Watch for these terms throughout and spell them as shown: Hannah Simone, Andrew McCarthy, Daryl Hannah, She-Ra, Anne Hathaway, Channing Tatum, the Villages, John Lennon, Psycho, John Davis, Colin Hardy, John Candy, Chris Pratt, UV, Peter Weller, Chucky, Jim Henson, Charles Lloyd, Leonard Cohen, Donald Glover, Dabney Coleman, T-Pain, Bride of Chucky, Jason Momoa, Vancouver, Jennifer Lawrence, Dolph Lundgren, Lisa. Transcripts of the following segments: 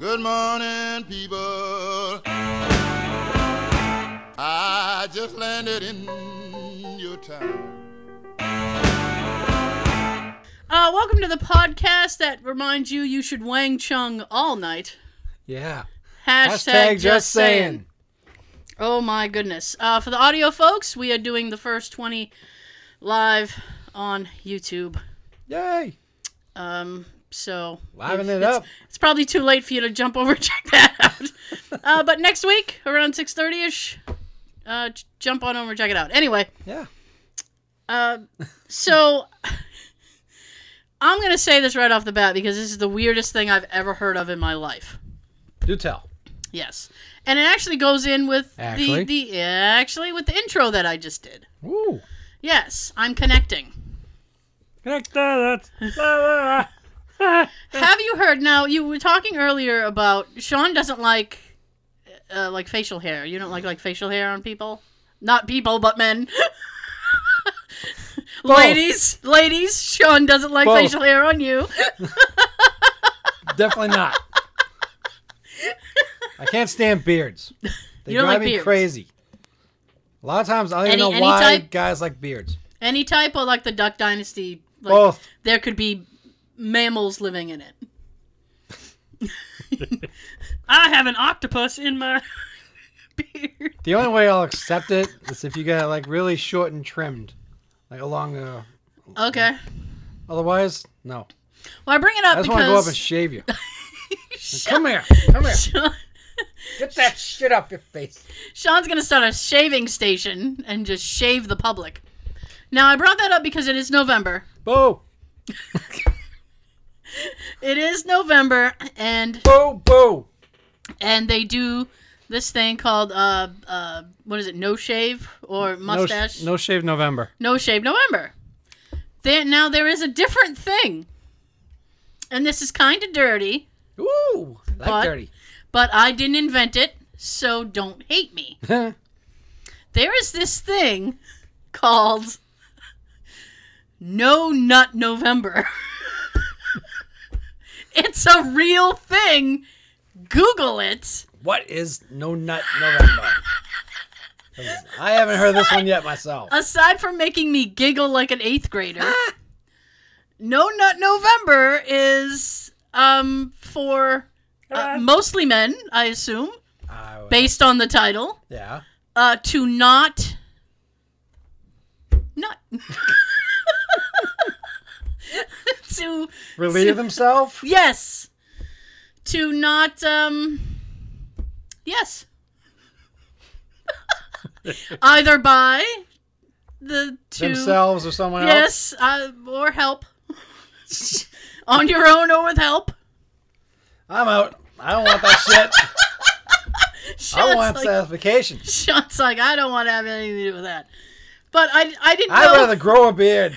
Good morning, people. I just landed in your town. Welcome to the podcast that reminds you should Wang Chung all night. Yeah. Hashtag just saying. Oh my goodness. For the audio folks, we are doing the first 20 live on YouTube. Yay. So Liven it up. It's probably too late for you to jump over and check that out. But next week, around 6:30-ish, jump on over and check it out. Anyway. Yeah. So I'm going to say this right off the bat because this is the weirdest thing I've ever heard of in my life. Do tell. Yes. And it actually goes in with with the intro that I just did. Ooh. Yes. I'm connecting. Have you heard? Now, you were talking earlier about Sean doesn't like facial hair. You don't like facial hair on people? Not people, but men. Ladies, Sean doesn't like facial hair on you. Definitely not. I can't stand beards. They drive me crazy. A lot of times, I don't even know why guys like beards. Any type, or like the Duck Dynasty? Like, both. There could be mammals living in it. I have an octopus in my beard. The only way I'll accept it is if you got it like really short and trimmed, like along the. Okay. Otherwise, no. Well, I bring it up because I just want to go up and shave you. Come here. Sean... Get that shit off your face. Sean's gonna start a shaving station and just shave the public. Now, I brought that up because it is November. Boo. It is November, and... Boo, boo. And they do this thing called, what is it, No Shave or Mustache? No Shave November. No Shave November. Now, there is a different thing. And this is kind of dirty. Ooh, dirty. But I didn't invent it, so don't hate me. There is this thing called... No Nut November. It's a real thing. Google it. What is No Nut November? I haven't heard this one yet myself. Aside from making me giggle like an 8th grader, No Nut November is for mostly men, I assume, based on the title. Yeah. To not nut. To relieve himself? Yes. To not, yes. Either by themselves or someone else? Yes, or help. On your own or with help. I'm out. I don't want that shit. Sean's I want satisfaction. Sean's like, I don't want to have anything to do with that. But I didn't know. I'd rather grow a beard.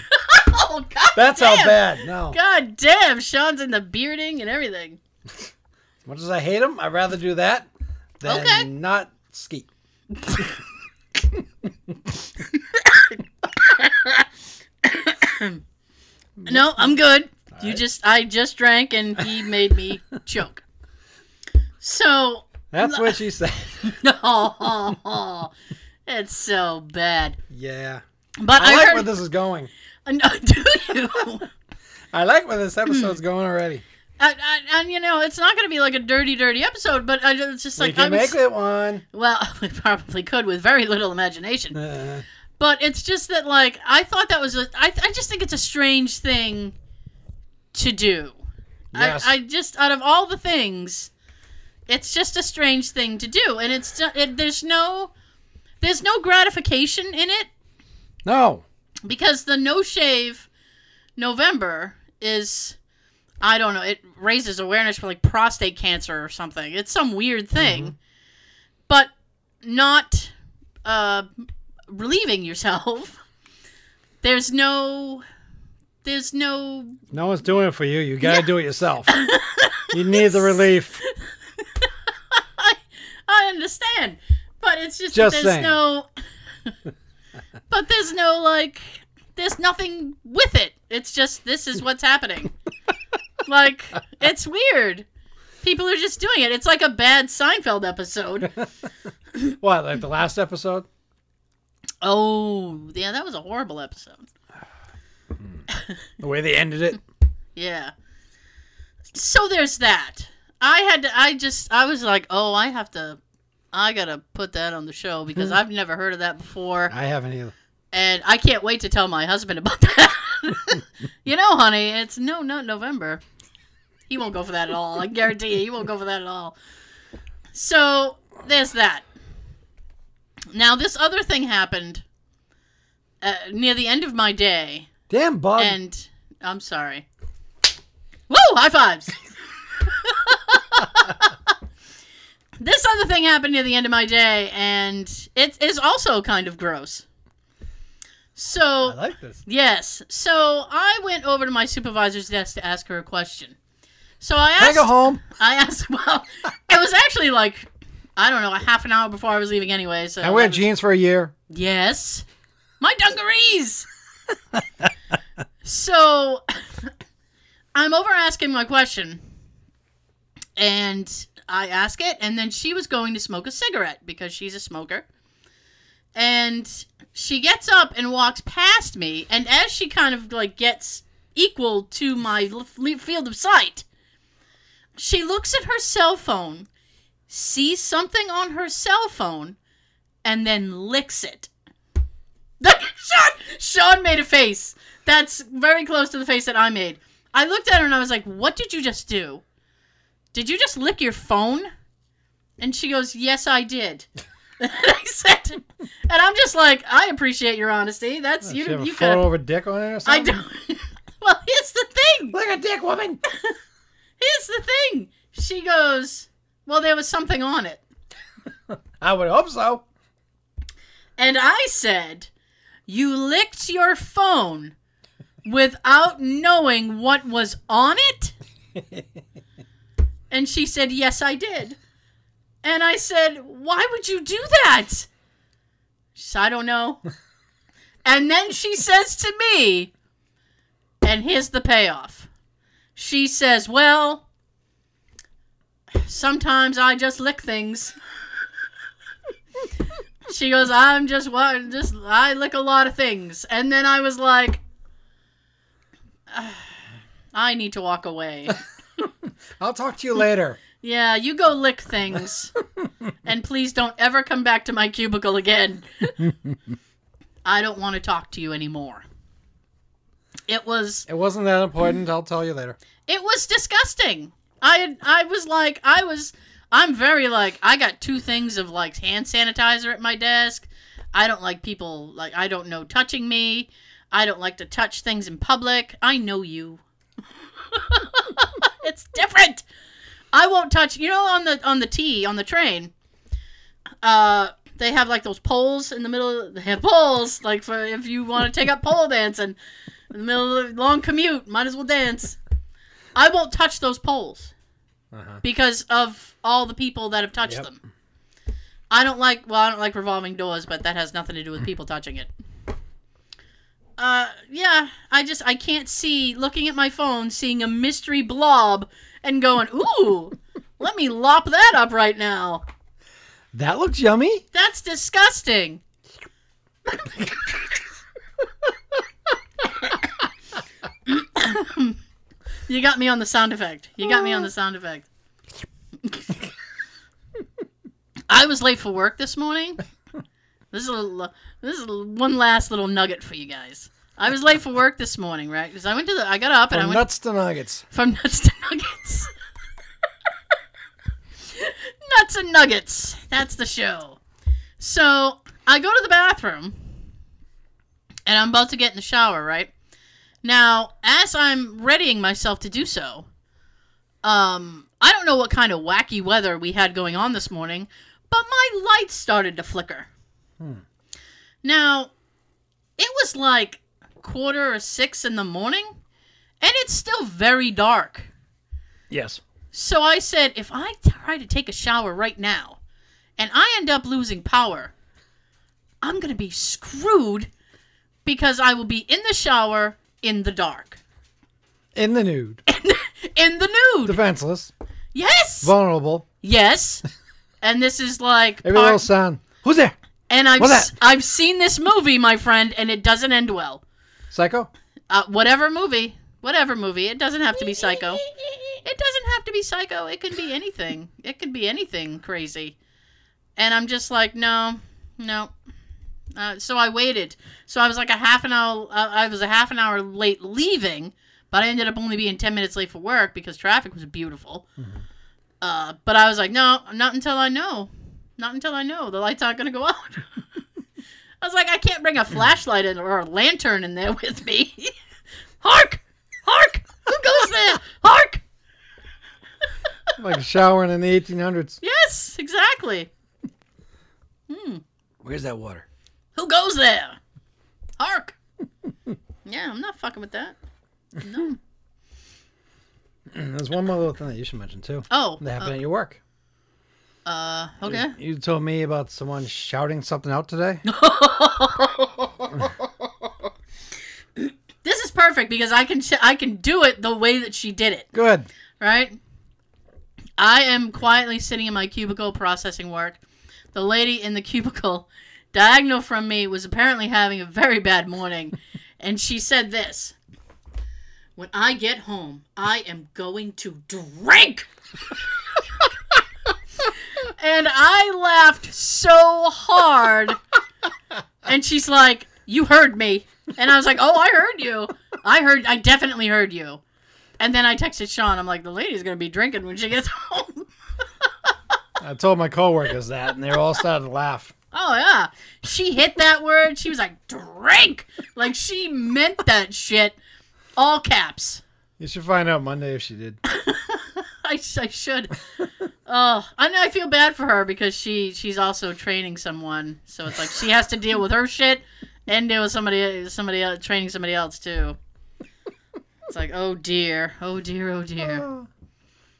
Oh, God. That's damn. How bad. No. God damn. Sean's in the bearding and everything. As much as I hate him, I'd rather do that than not ski. No, I'm good. Right. I just drank and he made me choke. So. That's what she said. No. It's so bad. Yeah. But I like where this is going. No, do you? I like where this episode's going already. And, it's not going to be like a dirty, dirty episode, but it's just like... We can make it one. Well, we probably could with very little imagination. But it's just that, like, I thought that was... I just think it's a strange thing to do. Yes. I just, out of all the things, it's just a strange thing to do. And there's no gratification in it. No. Because the No Shave November is, I don't know, it raises awareness for like prostate cancer or something. It's some weird thing. Mm-hmm. But not relieving yourself. No one's doing it for you. You got to do it yourself. You need the relief. I understand. But it's just that But there's no, there's nothing with it. It's just, this is what's happening. It's weird. People are just doing it. It's like a bad Seinfeld episode. What, like the last episode? Oh, yeah, that was a horrible episode. The way they ended it? Yeah. So there's that. I was like, oh, I gotta put that on the show because I've never heard of that before. I haven't either. And I can't wait to tell my husband about that. You know, honey, it's No Nut November. He won't go for that at all. I guarantee you, he won't go for that at all. So there's that. Now, this other thing happened near the end of my day. Damn, bug. And I'm sorry. Woo! High fives. This other thing happened near the end of my day, and it is also kind of gross. So I like this. Yes. So I went over to my supervisor's desk to ask her a question. So I asked. Can I go home? Well, it was actually like, I don't know, a half an hour before I was leaving anyway. So I wear jeans for a year. Yes. My dungarees. So I'm over asking my question, and I ask it, and then she was going to smoke a cigarette because she's a smoker. And she gets up and walks past me, and as she kind of like gets equal to my field of sight, she looks at her cell phone, sees something on her cell phone, and then licks it. Sean made a face. That's very close to the face that I made. I looked at her and I was like, what did you just do? Did you just lick your phone? And she goes, yes, I did. And I said, and I'm just like, I appreciate your honesty. That's you. Have you a photo of a dick on it or something? I don't. Well, here's the thing. Look at dick, woman. Here's the thing. She goes, well, there was something on it. I would hope so. And I said, you licked your phone without knowing what was on it? And she said, yes, I did. And I said, why would you do that? She said, I don't know. And then she says to me, and here's the payoff. She says, well, sometimes I just lick things. She goes, I lick a lot of things. And then I was like, I need to walk away. I'll talk to you later. Yeah, you go lick things. And please don't ever come back to my cubicle again. I don't want to talk to you anymore. It wasn't that important. I'll tell you later. It was disgusting. I got two things of like hand sanitizer at my desk. I don't like people, like, I don't know, touching me. I don't like to touch things in public. I know you. It's different. I won't touch, you know, on the train, they have like those poles in the middle, they have poles, like for if you want to take up pole dancing in the middle of a long commute, might as well dance. I won't touch those poles because of all the people that have touched them. I don't like revolving doors, but that has nothing to do with people touching it. I can't see, looking at my phone, seeing a mystery blob and going, ooh, let me lop that up right now. That looks yummy. That's disgusting. You got me on the sound effect. I was late for work this morning. This is one last little nugget for you guys. I was late for work this morning, right? Because I got up and I went... From nuts to nuggets. Nuts and nuggets. That's the show. So I go to the bathroom and I'm about to get in the shower, right? Now, as I'm readying myself to do so, I don't know what kind of wacky weather we had going on this morning, but my lights started to flicker. Now, it was like 5:45 in the morning, and it's still very dark. Yes. So I said, if I try to take a shower right now, and I end up losing power, I'm going to be screwed because I will be in the shower in the dark. In the nude. In the nude. Defenseless. Yes. Yes. Vulnerable. Yes. And this is like... Every little sound. Who's there? And I've seen this movie, my friend, and it doesn't end well. Psycho? Whatever movie. It doesn't have to be Psycho. It doesn't have to be Psycho. It could be anything. It could be anything crazy. And I'm just like, no. So I waited. So I was like a half an hour late leaving, but I ended up only being 10 minutes late for work because traffic was beautiful. Mm-hmm. But I was like, no, not until I know. Not until I know. The lights aren't going to go out. I was like, I can't bring a flashlight in or a lantern in there with me. Hark! Hark! Who goes there? Hark! Like showering in the 1800s. Yes, exactly. Where's that water? Who goes there? Hark! Yeah, I'm not fucking with that. No. There's one more little thing that you should mention, too. Oh. That happened at your work. Okay. You told me about someone shouting something out today. This is perfect because I can do it the way that she did it. Good. Right? I am quietly sitting in my cubicle processing work. The lady in the cubicle diagonal from me was apparently having a very bad morning. And she said this. When I get home, I am going to drink. And I laughed so hard. And she's like, you heard me. And I was like, oh, I heard you. I definitely heard you. And then I texted Sean. I'm like, the lady's going to be drinking when she gets home. I told my coworkers that, and they all started to laugh. Oh, yeah. She hit that word. She was like, drink. Like, she meant that shit. All caps. You should find out Monday if she did. I should. Oh, I know. I feel bad for her because she's also training someone, so it's like she has to deal with her shit and deal with somebody else, training somebody else too. It's like, oh dear. Oh,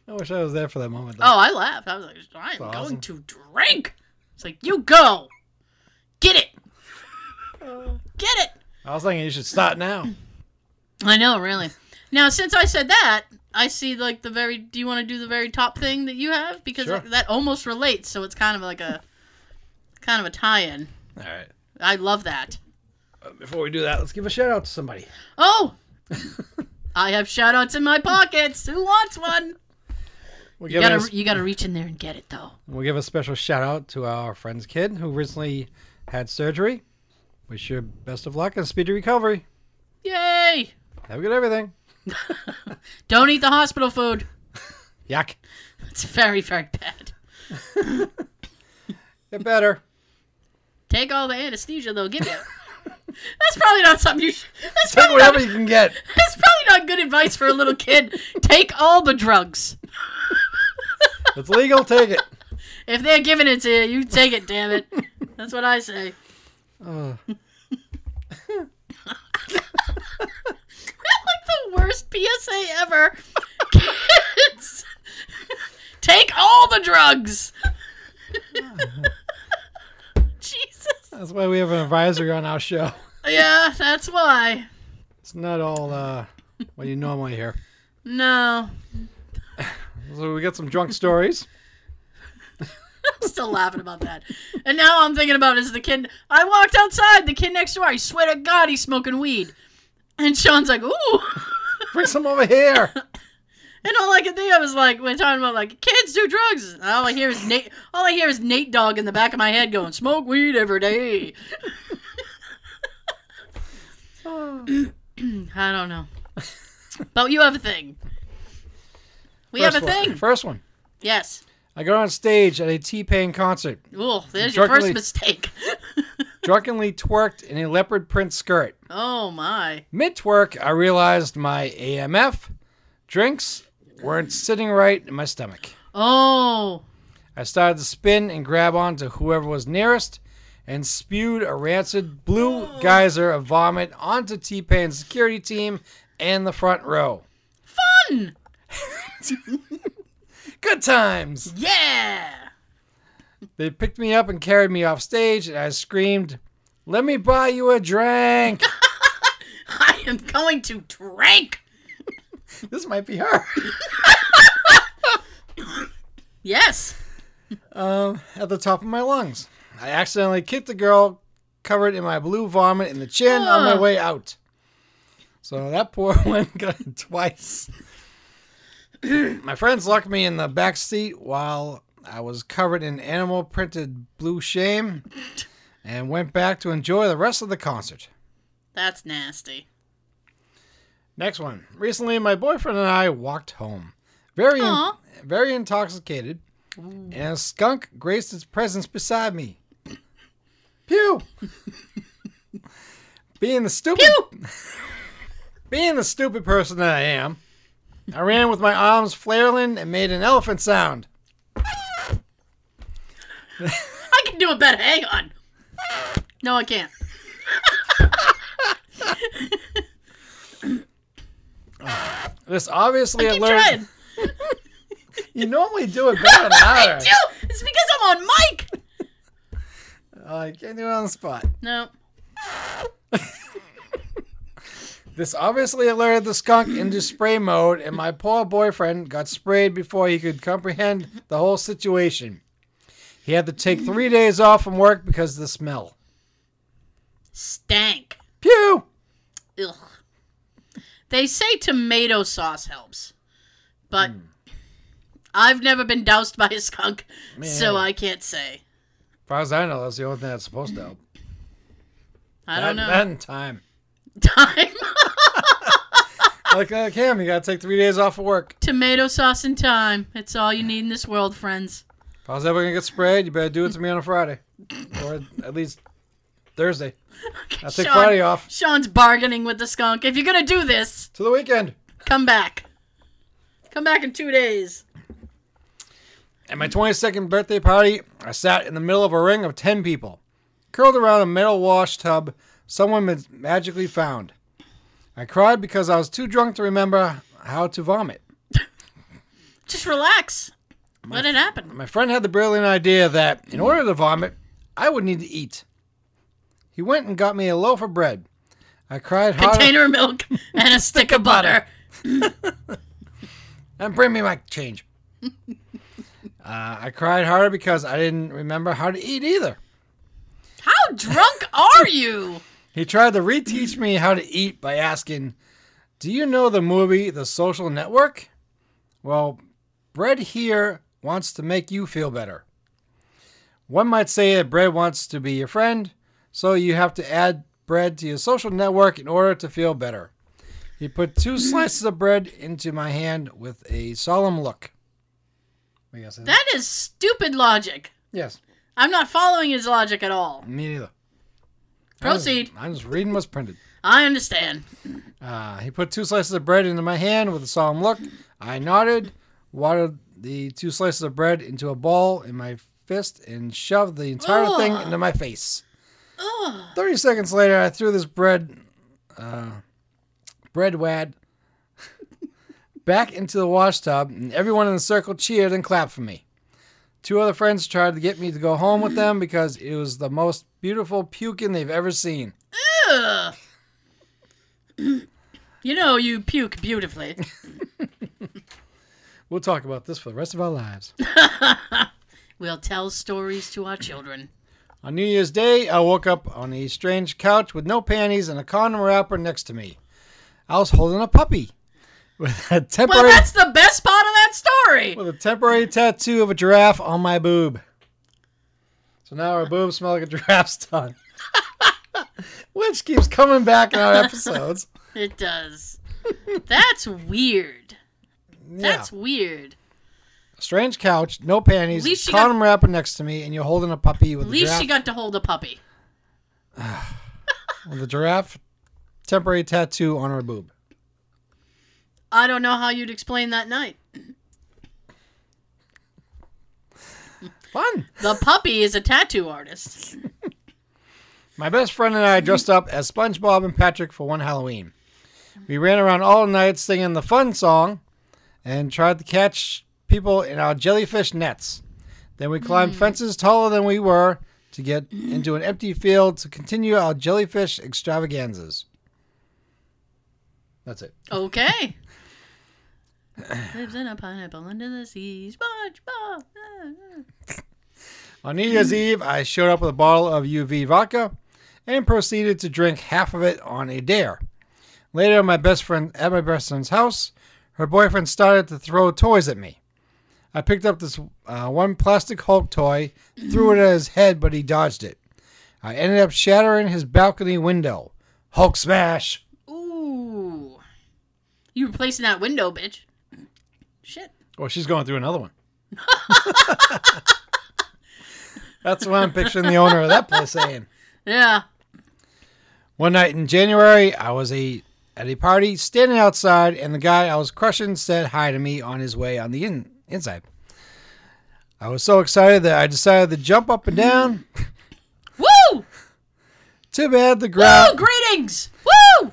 I wish I was there for that moment, though. Oh, I laughed. I was like, I am going to drink. It's like, you go, get it. I was thinking you should start now. I know, really. Now, since I said that, I see, like, do you want to do the very top thing that you have? Because sure. That almost relates, so it's kind of like a, tie-in. All right. I love that. Before we do that, let's give a shout-out to somebody. Oh! I have shout-outs in my pockets. Who wants one? You got to reach in there and get it, though. We'll give a special shout-out to our friend's kid who recently had surgery. Wish you best of luck and speedy recovery. Yay! Have a good everything. Don't eat the hospital food. Yuck. It's very, very bad. Get better. Take all the anesthesia, though. Give it. That's probably not something you should. Take whatever you can get. That's probably not good advice for a little kid. Take all the drugs. If it's legal, take it. If they're giving it to you, you take it, damn it. That's what I say. Like the worst PSA ever. Kids, take all the drugs. Jesus. That's why we have an advisory on our show. Yeah, that's why. It's not all what you normally hear. No. So we got some drunk stories. I'm still laughing about that. And now I'm thinking about is the kid. I walked outside. The kid next door. I swear to God, he's smoking weed. And Sean's like, ooh. Bring some over here. And all I could think of was like, we're talking about like, kids do drugs. And all I hear is Nate Dogg in the back of my head going, smoke weed every day. I don't know. But you have a thing. We have a thing. First one. Yes. I got on stage at a T-Pain concert. Ooh, there's your first mistake. Drunkenly twerked in a leopard print skirt. Oh, my. Mid-twerk, I realized my AMF drinks weren't sitting right in my stomach. Oh. I started to spin and grab onto whoever was nearest and spewed a rancid blue geyser of vomit onto T-Pain's security team and the front row. Fun! Good times! Yeah! They picked me up and carried me off stage, and I screamed, let me buy you a drink. I am going to drink. This might be her. Yes. At the top of my lungs. I accidentally kicked a girl covered in my blue vomit in the chin on my way out. So that poor one got it twice. My friends locked me in the back seat while I was covered in animal printed blue shame and went back to enjoy the rest of the concert. That's nasty. Next one. Recently, my boyfriend and I walked home. Very intoxicated. Ooh. And a skunk graced its presence beside me. Pew! Being the stupid person that I am, I ran with my arms flailing and made an elephant sound. I can do it better. Hang on. No, I can't. This obviously alerted. You normally do it better than I do. It's because I'm on mic. I can't do it on the spot. No. This obviously alerted the skunk into spray mode, and my poor boyfriend got sprayed before he could comprehend the whole situation. He had to take 3 days off from work because of the smell. Stank. Pew! Ugh. They say tomato sauce helps, but I've never been doused by a skunk, so I can't say. As far as I know, that's the only thing that's supposed to help. I don't know. That and time. Time? Like Cam, you gotta take 3 days off of work. Tomato sauce and time. It's all you need in this world, friends. If I was ever gonna get sprayed, you better do it to me on a Friday. Or at least Thursday. Okay, I'll take Sean, Friday off. Sean's bargaining with the skunk. If you're gonna do this... to the weekend. Come back. Come back in 2 days. At my 22nd birthday party, I sat in the middle of a ring of 10 people. Curled around a metal wash tub someone magically found. I cried because I was too drunk to remember how to vomit. Just relax. Let it happen. My friend had the brilliant idea that, in order to vomit, I would need to eat. He went and got me a loaf of bread. I cried hard. Container of milk and a stick of butter. And bring me my change. I cried harder because I didn't remember how to eat either. How drunk are you? He tried to reteach me how to eat by asking, do you know the movie The Social Network? Well, bread here wants to make you feel better. One might say that bread wants to be your friend, so you have to add bread to your social network in order to feel better. He put 2 slices of bread into my hand with a solemn look. That is stupid logic. Yes. I'm not following his logic at all. Me neither. Proceed. I'm just reading what's printed. I understand. He put 2 slices of bread into my hand with a solemn look. I nodded, watered the 2 slices of bread into a ball in my fist, and shoved the entire thing into my face. 30 seconds later, I threw this bread wad back into the washtub, and everyone in the circle cheered and clapped for me. 2 other friends tried to get me to go home with them because it was the most beautiful puking they've ever seen. Ugh. You know, you puke beautifully. We'll talk about this for the rest of our lives. We'll tell stories to our children. On New Year's Day, I woke up on a strange couch with no panties and a condom wrapper next to me. I was holding a puppy. With a temporary... Well, that's the best part of that story. With a temporary tattoo of a giraffe on my boob. So now our boobs smell like a giraffe's tongue. Which keeps coming back in our episodes. It does. That's weird. Yeah. That's weird. A strange couch, no panties, condom wrapper next to me, and you're holding a puppy with a giraffe. At least she got to hold a puppy. With a giraffe, temporary tattoo on her boob. I don't know how you'd explain that night. Fun. The puppy is a tattoo artist. My best friend and I dressed up as SpongeBob and Patrick for one Halloween. We ran around all night singing the fun song and tried to catch people in our jellyfish nets. Then we climbed fences taller than we were to get into an empty field to continue our jellyfish extravaganzas. That's it. Okay. Lives in a pineapple under the sea. SpongeBob. On New Year's Eve, I showed up with a bottle of UV vodka and proceeded to drink half of it on a dare. Later, at my best friend's house, her boyfriend started to throw toys at me. I picked up this one plastic Hulk toy, threw it at his head, but he dodged it. I ended up shattering his balcony window. Hulk smash! Ooh. You replacing that window, bitch. Shit. Well, she's going through another one. That's what I'm picturing the owner of that place saying. Yeah. One night in January, I was at a party, standing outside, and the guy I was crushing said hi to me on his way on the inside. I was so excited that I decided to jump up and down. Woo! Too bad the ground... Woo! Greetings! Woo!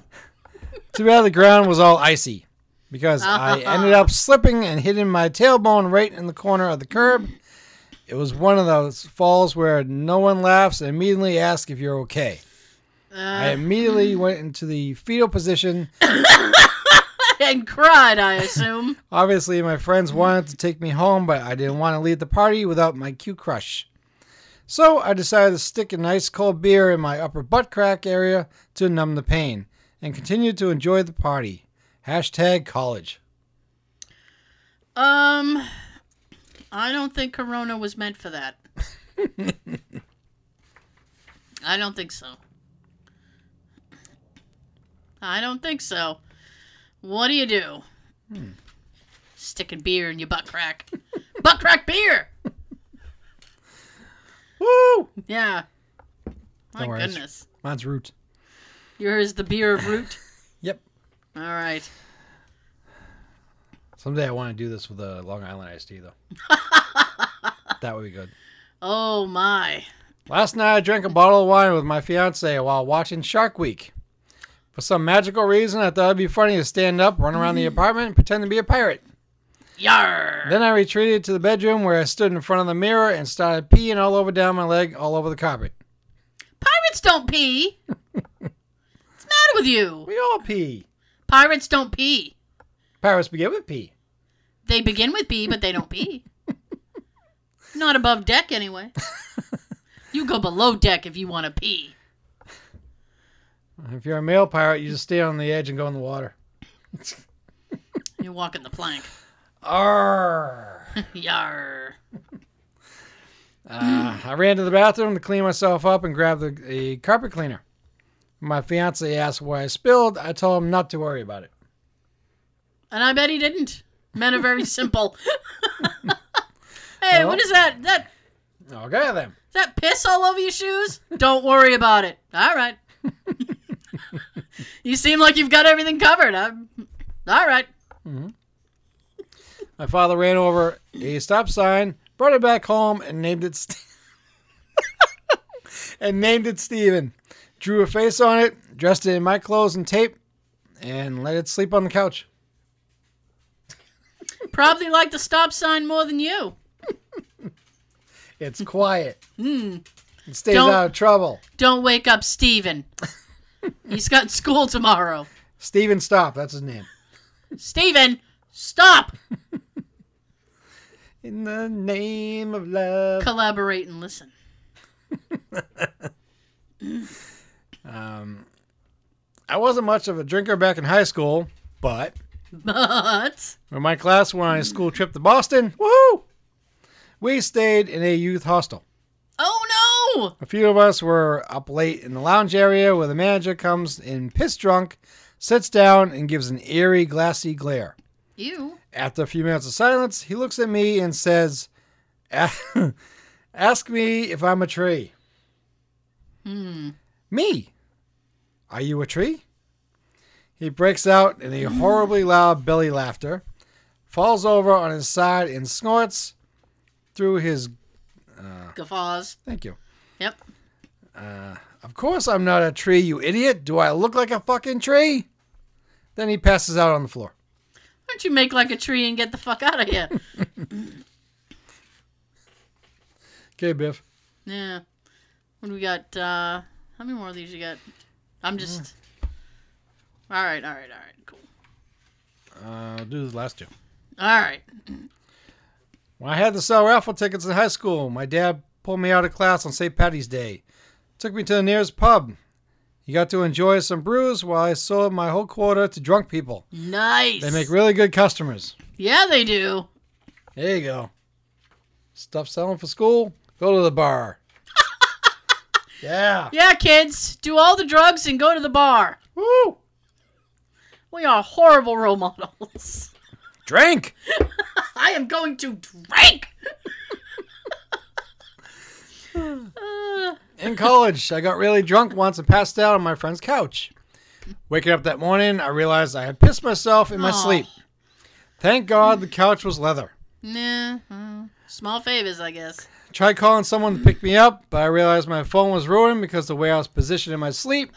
Too bad the ground was all icy, because I ended up slipping and hitting my tailbone right in the corner of the curb. It was one of those falls where no one laughs and immediately asks if you're okay. I immediately went into the fetal position. And cried, I assume. Obviously, my friends wanted to take me home, but I didn't want to leave the party without my cute crush. So I decided to stick an ice cold beer in my upper butt crack area to numb the pain and continue to enjoy the party. Hashtag college. I don't think Corona was meant for that. I don't think so. I don't think so. What do you do? Sticking beer in your butt crack. Butt crack beer! Woo! Yeah. My goodness. Mine's root. Yours the beer of root? Yep. All right. Someday I want to do this with a Long Island iced tea, though. That would be good. Oh, my. Last night I drank a bottle of wine with my fiancé while watching Shark Week. For some magical reason, I thought it'd be funny to stand up, run around the apartment, and pretend to be a pirate. Yar! Then I retreated to the bedroom where I stood in front of the mirror and started peeing all over down my leg, all over the carpet. Pirates don't pee! What's the matter with you? We all pee. Pirates don't pee. Pirates begin with pee. They begin with pee, but they don't pee. Not above deck, anyway. You go below deck if you want to pee. If you're a male pirate, you just stay on the edge and go in the water. You're walking the plank. Arr. Yarr. I ran to the bathroom to clean myself up and grabbed a carpet cleaner. My fiancé asked why I spilled. I told him not to worry about it. And I bet he didn't. Men are very simple. Hey, well, what is that? Okay, then. Is that piss all over your shoes? Don't worry about it. All right. You seem like you've got everything covered. All right. Mm-hmm. My father ran over a stop sign, brought it back home, and named it Steven. Drew a face on it, dressed it in my clothes and tape, and let it sleep on the couch. Probably like the stop sign more than you. It's quiet. It stays out of trouble. Don't wake up Steven. He's got school tomorrow. Steven Stop, that's his name. Steven, stop! In the name of love. Collaborate and listen. I wasn't much of a drinker back in high school, but when my class went on a school trip to Boston, woohoo! We stayed in a youth hostel. Oh, no! A few of us were up late in the lounge area where the manager comes in piss drunk, sits down, and gives an eerie, glassy glare. Ew. After a few minutes of silence, he looks at me and says, ask me if I'm a tree. Me? Are you a tree? He breaks out in a horribly loud belly laughter, falls over on his side and snorts through his... guffaws. Thank you. Yep. Of course I'm not a tree, you idiot. Do I look like a fucking tree? Then he passes out on the floor. Why don't you make like a tree and get the fuck out of here? Okay, Biff. Yeah. What do we got? How many more of these you got? I'm just... All right, cool. Do the last two. All right. When I had to sell raffle tickets in high school, my dad pulled me out of class on St. Patty's Day. Took me to the nearest pub. You got to enjoy some brews while I sold my whole quota to drunk people. Nice. They make really good customers. Yeah, they do. There you go. Stuff selling for school, go to the bar. Yeah. Yeah, kids. Do all the drugs and go to the bar. Woo. We are horrible role models. Drink. I am going to drink. In college, I got really drunk once and passed out on my friend's couch. Waking up that morning, I realized I had pissed myself in my sleep. Thank God the couch was leather. Nah. Small favors, I guess. Tried calling someone to pick me up, but I realized my phone was ruined because the way I was positioned in my sleep,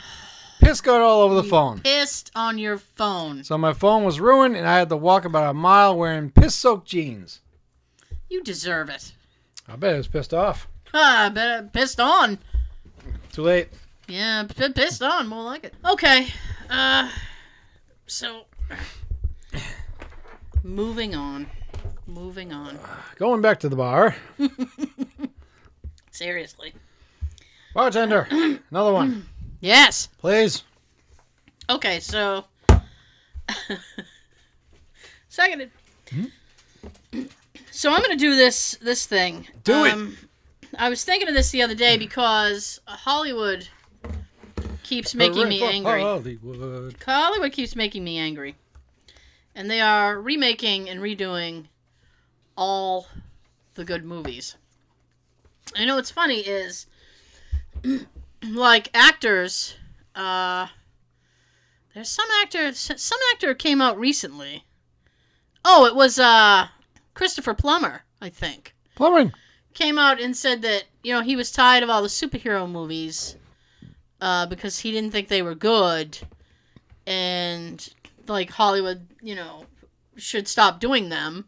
piss got all over the phone. Pissed on your phone. So my phone was ruined, and I had to walk about a mile wearing piss-soaked jeans. You deserve it. I bet it was pissed off. I bet pissed on. Too late. Yeah, pissed on, more like it. Okay, so moving on. Going back to the bar. Seriously. Bartender, another one. Yes. Please. Okay, so seconded. So I'm gonna do this thing. Do it. I was thinking of this the other day because Hollywood keeps making me angry. Hollywood keeps making me angry. And they are remaking and redoing all the good movies. I know what's funny is, like, actors, there's some actor came out recently. Oh, it was Christopher Plummer, I think. Plummer. Came out and said that, you know, he was tired of all the superhero movies because he didn't think they were good, and, like, Hollywood, you know, should stop doing them.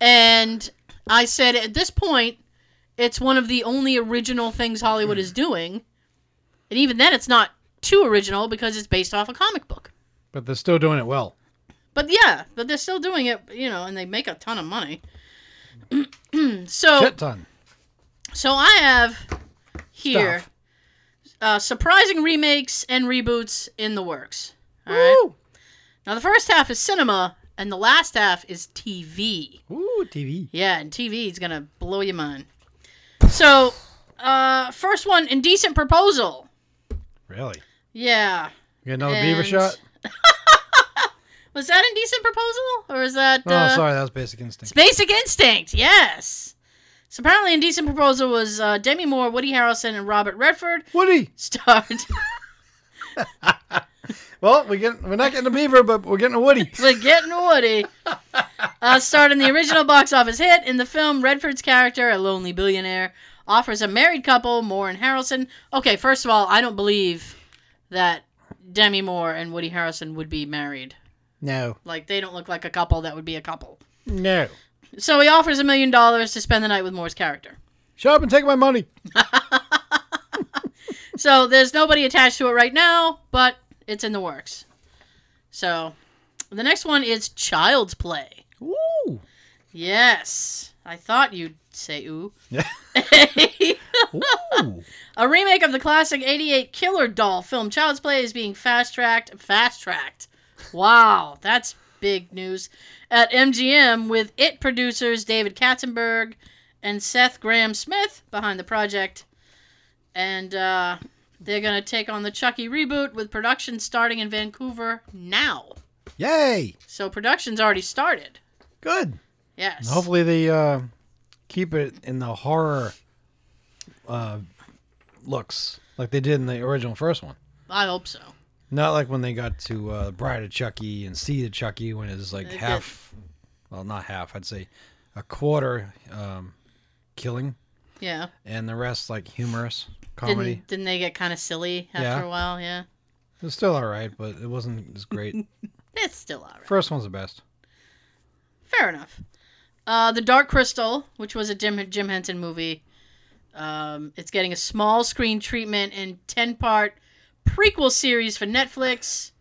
And I said, at this point, it's one of the only original things Hollywood is doing, and even then it's not too original because it's based off a comic book. But they're still doing it well. But, yeah, they're still doing it, you know, and they make a ton of money. So I have here surprising remakes and reboots in the works. All right. Now the first half is cinema and the last half is TV. Ooh, TV. Yeah, and TV is gonna blow your mind. So first one, Indecent Proposal. Really? Yeah. You got another beaver shot? Was that Indecent Proposal? Or is that... Oh, sorry. That was Basic Instinct. It's Basic Instinct. Yes. So apparently Indecent Proposal was Demi Moore, Woody Harrelson, and Robert Redford. Woody! Starred. Well, we're not getting a beaver, but we're getting a Woody. We're getting a Woody. Starred in the original box office hit. In the film, Redford's character, a lonely billionaire, offers a married couple, Moore and Harrelson. Okay, first of all, I don't believe that Demi Moore and Woody Harrelson would be married. No. Like, they don't look like a couple that would be a couple. No. So he offers $1 million to spend the night with Moore's character. Shut up and take my money. So there's nobody attached to it right now, but it's in the works. So the next one is Child's Play. Ooh. Yes. I thought you'd say ooh. Ooh. A remake of the classic 88 killer doll film Child's Play is being fast-tracked. Wow, that's big news. At MGM with IT producers David Katzenberg and Seth Graham Smith behind the project. And they're going to take on the Chucky reboot with production starting in Vancouver now. Yay! So production's already started. Good. Yes. And hopefully they keep it in the horror looks like they did in the original first one. I hope so. Not like when they got to Bride of Chucky and Seed of Chucky when it was like I'd say a quarter killing. Yeah. And the rest like humorous comedy. Didn't they get kind of silly after a while? Yeah. It was still all right, but it wasn't as great. It's still all right. First one's the best. Fair enough. The Dark Crystal, which was a Jim Henson movie, it's getting a small screen treatment and 10-part prequel series for Netflix,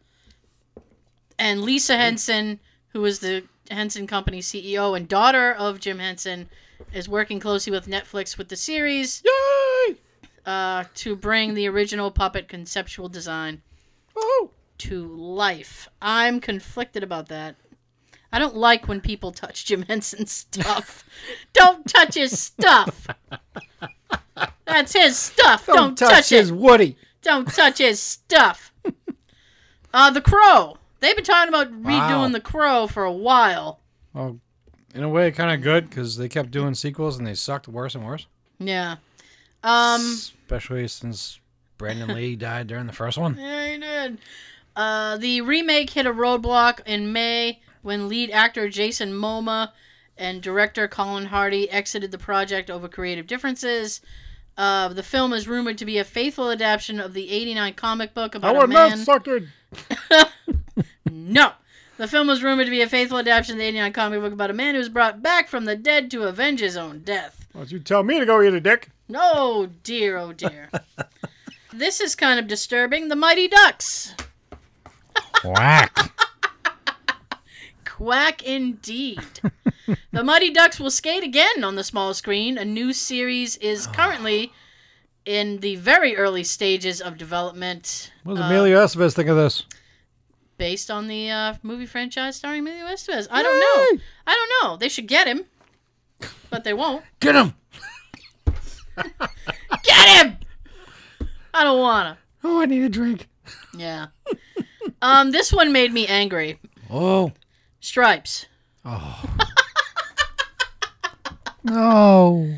and Lisa Henson, who was the Henson Company CEO and daughter of Jim Henson, is working closely with Netflix with the series. Yay! To bring the original puppet conceptual design to life. I'm conflicted about that. I don't like when people touch Jim Henson's stuff. Don't touch his stuff. That's his stuff. Don't touch his Woody. Don't touch his stuff. The Crow. They've been talking about redoing The Crow for a while. Well, in a way, kind of good, because they kept doing sequels and they sucked worse and worse. Yeah. Especially since Brandon Lee died during the first one. Yeah, he did. The remake hit a roadblock in May when lead actor Jason Momoa and director Colin Hardy exited the project over creative differences. The film is rumored to be a faithful adaptation of the '89 comic book about a man. I was not suckered. No. The film was rumored to be a faithful adaptation of the '89 comic book about a man who was brought back from the dead to avenge his own death. Why don't you tell me to go eat a dick? Oh, dear, oh, dear. This is kind of disturbing. The Mighty Ducks. Quack. Quack indeed. The Mighty Ducks will skate again on the small screen. A new series is currently in the very early stages of development. What does Emilio Estevez think of this? Based on the movie franchise starring Emilio Estevez. I don't know. They should get him, but they won't. Get him! Get him! I don't want to. Oh, I need a drink. Yeah. This one made me angry. Oh. Stripes. Oh. No.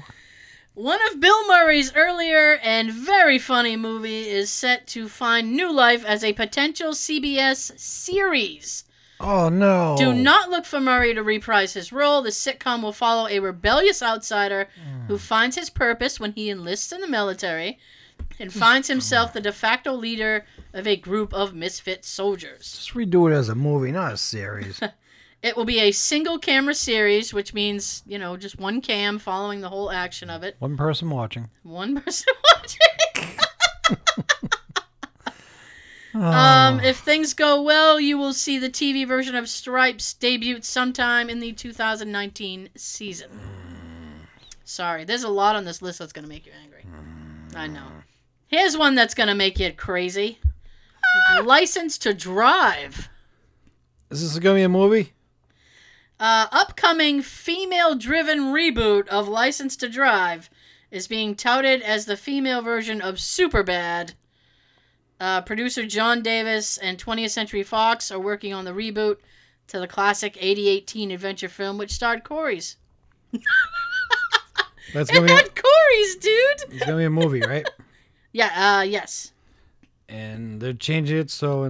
One of Bill Murray's earlier and very funny movie is set to find new life as a potential CBS series. Oh, no. Do not look for Murray to reprise his role. The sitcom will follow a rebellious outsider who finds his purpose when he enlists in the military and finds himself the de facto leader of a group of misfit soldiers. Just redo it as a movie, not a series. It will be a single-camera series, which means, just one cam following the whole action of it. One person watching. If things go well, you will see the TV version of Stripes debuted sometime in the 2019 season. Sorry, there's a lot on this list that's going to make you angry. I know. Here's one that's going to make you crazy. License to Drive. Is this going to be a movie? Upcoming female-driven reboot of License to Drive is being touted as the female version of Superbad. Producer John Davis and 20th Century Fox are working on the reboot to the classic 80s teen adventure film, which starred Corys. That's gonna had Corys, dude! It's going to be a movie, right? Yeah, yes. And they're changing it so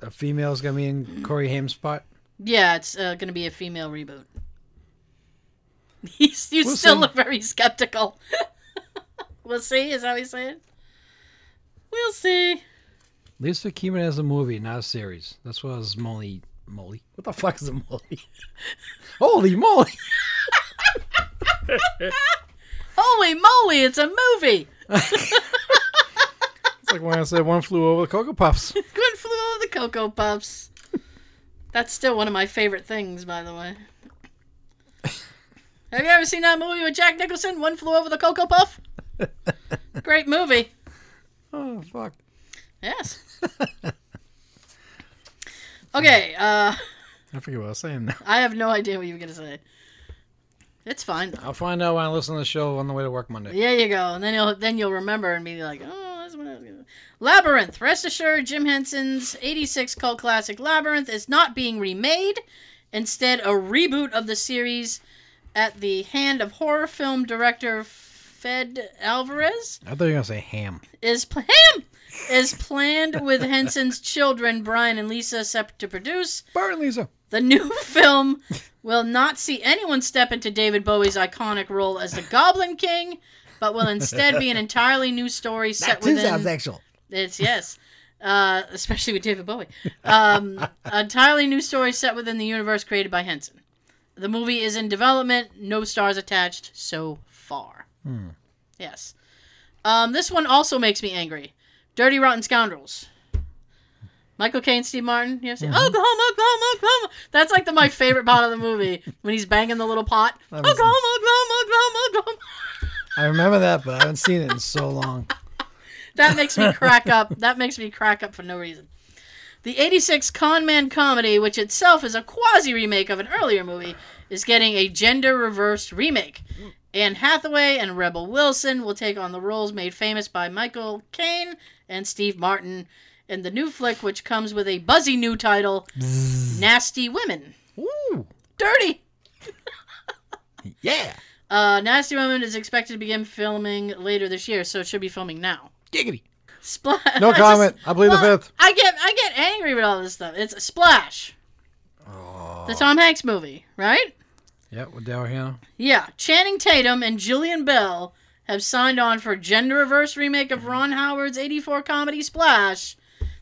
a female's going to be in Corey Haim's spot? Yeah, it's going to be a female reboot. You still look very skeptical. We'll see, is that what he's saying? We'll see. Lisa Keeman has a movie, not a series. That's what I was moly. What the fuck is a moly? Holy moly! Holy moly! It's a movie. It's like when I said one flew over the Cocoa Puffs. One flew over the Cocoa Puffs. That's still one of my favorite things, by the way. Have you ever seen that movie with Jack Nicholson? One Flew Over the Cocoa Puff. Great movie. Oh, fuck. Yes. Okay, I forget what I was saying now. I have no idea what you were going to say. It's fine, though. I'll find out when I listen to the show on the way to work Monday. There you go. And then you'll remember and be like, oh, that's what I was going to do. Labyrinth. Rest assured, Jim Henson's 86 cult classic Labyrinth is not being remade. Instead, a reboot of the series at the hand of horror film director Fed Alvarez. I thought you were going to say Ham. Is planned with Henson's children, Brian and Lisa, to produce. Brian and Lisa. The new film will not see anyone step into David Bowie's iconic role as the Goblin King, but will instead be an entirely new story set within... That too sounds actual. It's, yes. Especially with David Bowie. Entirely new story set within the universe created by Henson. The movie is in development. No stars attached so far. Hmm. Yes. This one also makes me angry. Dirty Rotten Scoundrels. Michael Caine, Steve Martin. You know, say, Oklahoma. That's like my favorite part of the movie when he's banging the little pot. Oklahoma. I remember that, but I haven't seen it in so long. That makes me crack up. That makes me crack up for no reason. The 86 Con Man comedy, which itself is a quasi-remake of an earlier movie, is getting a gender-reversed remake. Anne Hathaway and Rebel Wilson will take on the roles made famous by Michael Caine and Steve Martin in the new flick, which comes with a buzzy new title, Nasty Women. Ooh. Dirty! Yeah! Nasty Women is expected to begin filming later this year, so it should be filming now. Giggity. Splash. No comment. I believe the fifth. I get angry with all this stuff. It's a Splash. Oh. The Tom Hanks movie, right? Yeah, with Daryl Hannah. Yeah. Channing Tatum and Jillian Bell have signed on for a gender-reverse remake of Ron Howard's 84 comedy Splash.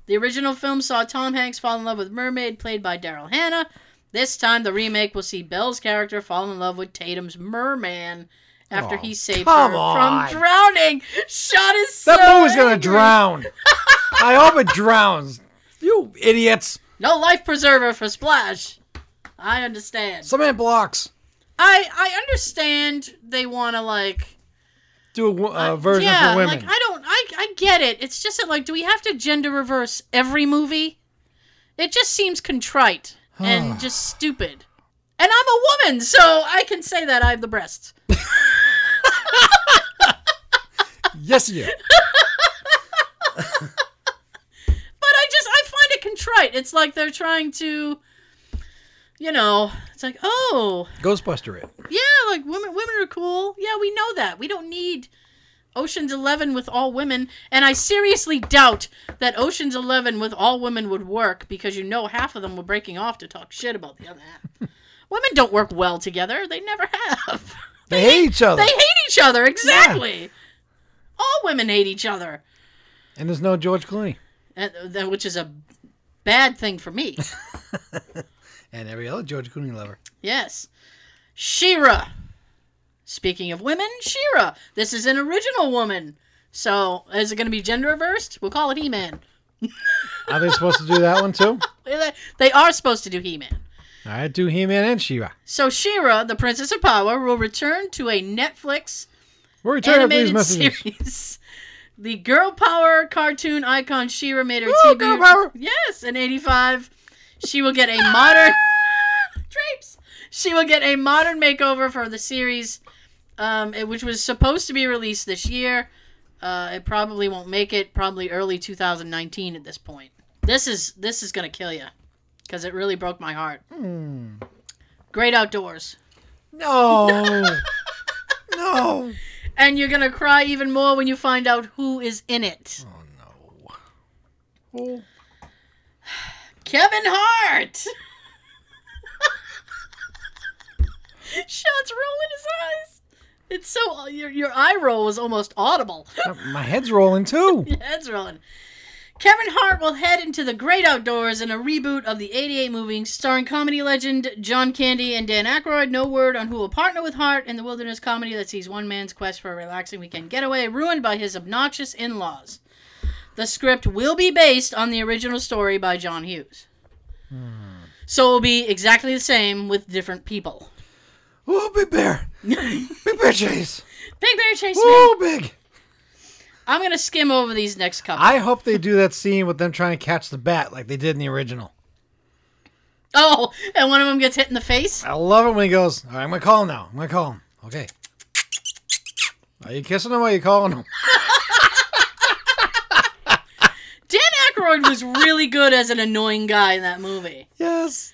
The original film saw Tom Hanks fall in love with Mermaid, played by Daryl Hannah. This time, the remake will see Belle's character fall in love with Tatum's merman after he saved her from drowning. Shot is so That movie's going to drown. I hope it drowns. You idiots. No life preserver for Splash. I understand. Cement blocks. I understand they want to, like... Do a version for women. Yeah, like, I get it. It's just that, like, do we have to gender reverse every movie? It just seems contrite. And just stupid. And I'm a woman, so I can say that I have the breasts. Yes, you. But I find it contrite. It's like they're trying to, you know, it's like, oh. Ghostbuster it. Yeah, like women are cool. Yeah, we know that. We don't need Ocean's 11 with all women, and I seriously doubt that Ocean's 11 with all women would work because you know half of them were breaking off to talk shit about the other half. Women don't work well together. They never have. They hate each other. They hate each other, exactly. Yeah. All women hate each other. And there's no George Clooney. Which is a bad thing for me. And every other George Clooney lover. Yes. She-Ra. Speaking of women, She-Ra. This is an original woman. So, is it going to be gender reversed? We'll call it He-Man. Are they supposed to do that one too? They are supposed to do He-Man. All right, do He-Man and She-Ra. So, She-Ra, the Princess of Power, will return to a Netflix animated series. The girl power cartoon icon She-Ra made her TV. Girl power. Yes, in 85. She will get a modern... Drapes. She will get a modern makeover for the series... which was supposed to be released this year. It probably won't make it. Probably early 2019 at this point. This is gonna kill you, because it really broke my heart. Great Outdoors. No, no. And you're gonna cry even more when you find out who is in it. Oh no. Oh. Kevin Hart. Sean's rolling his eyes. It's so... Your eye roll was almost audible. My head's rolling, too. Your head's rolling. Kevin Hart will head into the great outdoors in a reboot of the 88 movie starring comedy legend John Candy and Dan Aykroyd. No word on who will partner with Hart in the wilderness comedy that sees one man's quest for a relaxing weekend getaway ruined by his obnoxious in-laws. The script will be based on the original story by John Hughes. So it'll be exactly the same with different people. Oh, big bear. Big bear chase. Big bear chase, man. Oh, big. I'm going to skim over these next couple. I hope they do that scene with them trying to catch the bat like they did in the original. Oh, and one of them gets hit in the face? I love it when he goes, all right, I'm going to call him now. I'm going to call him. Okay. Are you kissing him or are you calling him? Dan Aykroyd was really good as an annoying guy in that movie. Yes.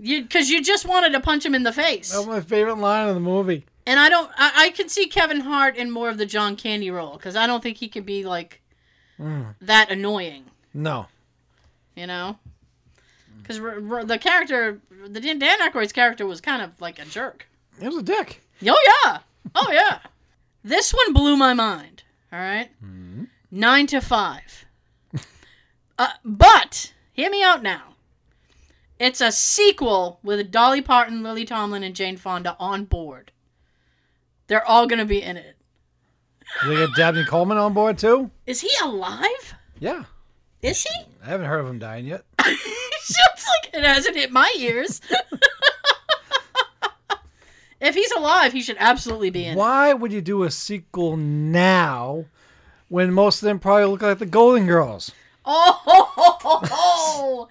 Because you just wanted to punch him in the face. That was my favorite line of the movie. And I can see Kevin Hart in more of the John Candy role, because I don't think he could be, like, that annoying. No. You know? Because the Dan Aykroyd's character was kind of like a jerk. He was a dick. Oh, yeah. Oh, yeah. This one blew my mind. All right? 9 to 5. But, hear me out now. It's a sequel with Dolly Parton, Lily Tomlin, and Jane Fonda on board. They're all going to be in it. Do they get Dabney Coleman on board, too? Is he alive? Yeah. Is she? I haven't heard of him dying yet. It's like it hasn't hit my ears. If he's alive, he should absolutely be in. Why would you do a sequel now when most of them probably look like the Golden Girls? Oh,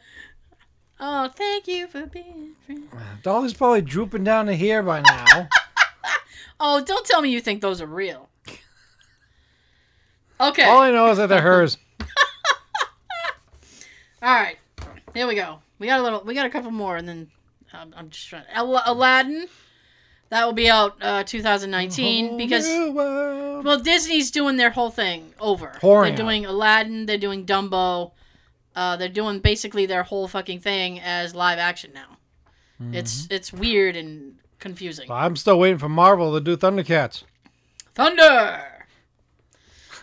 oh, thank you for being friends. Dolly's probably drooping down to here by now. Oh, don't tell me you think those are real. Okay. All I know is that they're hers. All right. Here we go. We got a couple more, and then I'm just trying. Aladdin, that will be out 2019 because Disney's doing their whole thing over. They're doing Aladdin. They're doing Dumbo. They're doing basically their whole fucking thing as live action now. Mm-hmm. It's weird and confusing. Well, I'm still waiting for Marvel to do Thundercats. Thunder.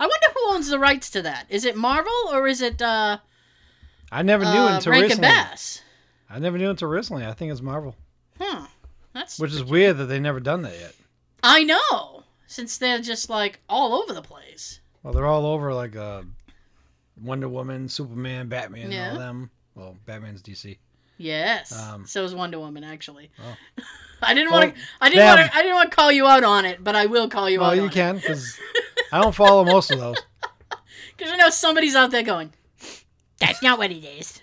I wonder who owns the rights to that. Is it Marvel or is it? I never knew until recently. Bass. I never knew until recently. I think it's Marvel. Huh. That's which is weird that they've never done that yet. I know. Since they're just like all over the place. Well, they're all over like Wonder Woman, Superman, Batman, and all them. Well, Batman's DC. Yes. So is Wonder Woman actually. Oh. I didn't want to call you out on it, but I will call you out on it. Well, you can because I don't follow most of those. Because I know somebody's out there going, that's not what it is.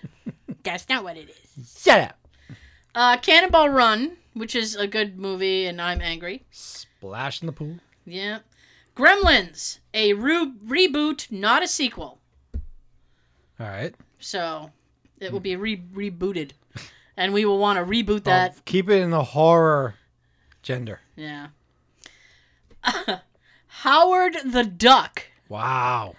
That's not what it is. Shut up. Cannonball Run, which is a good movie, and I'm angry. Splash in the pool. Yeah. Gremlins, a reboot, not a sequel. All right. So it will be rebooted, and we will want to reboot that. Oh, keep it in the horror gender. Yeah. Howard the Duck. Wow.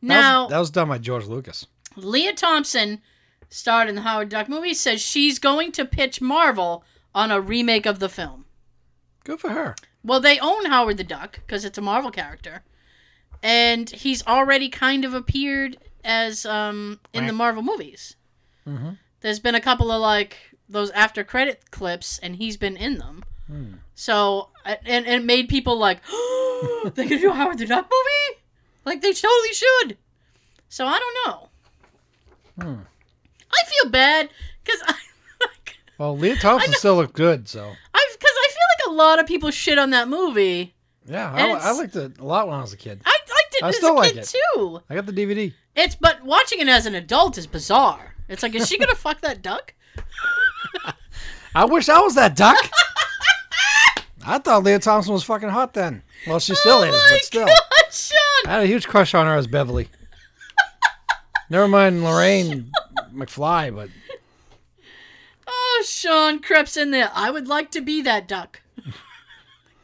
Now that was done by George Lucas. Leah Thompson, starred in the Howard Duck movie, says she's going to pitch Marvel on a remake of the film. Good for her. Well, they own Howard the Duck because it's a Marvel character, and he's already kind of appeared as in the Marvel movies. Mm-hmm. There's been a couple of like those after credit clips, and he's been in them. Mm. So and it made people like, oh, they're gonna do a Howard the Duck movie? Like they totally should. So I don't know. Hmm. I feel bad because I like, well, Leah Thompson still looked good, so I feel like a lot of people shit on that movie. Yeah, I liked it a lot when I was a kid. I liked it as a kid too. I got the DVD. But watching it as an adult is bizarre. It's like, is she gonna fuck that duck? I wish I was that duck. I thought Leah Thompson was fucking hot then. Well, she still is, but still. God, Sean. I had a huge crush on her as Beverly. Never mind Lorraine McFly, but... Oh, Sean creeps in there. I would like to be that duck.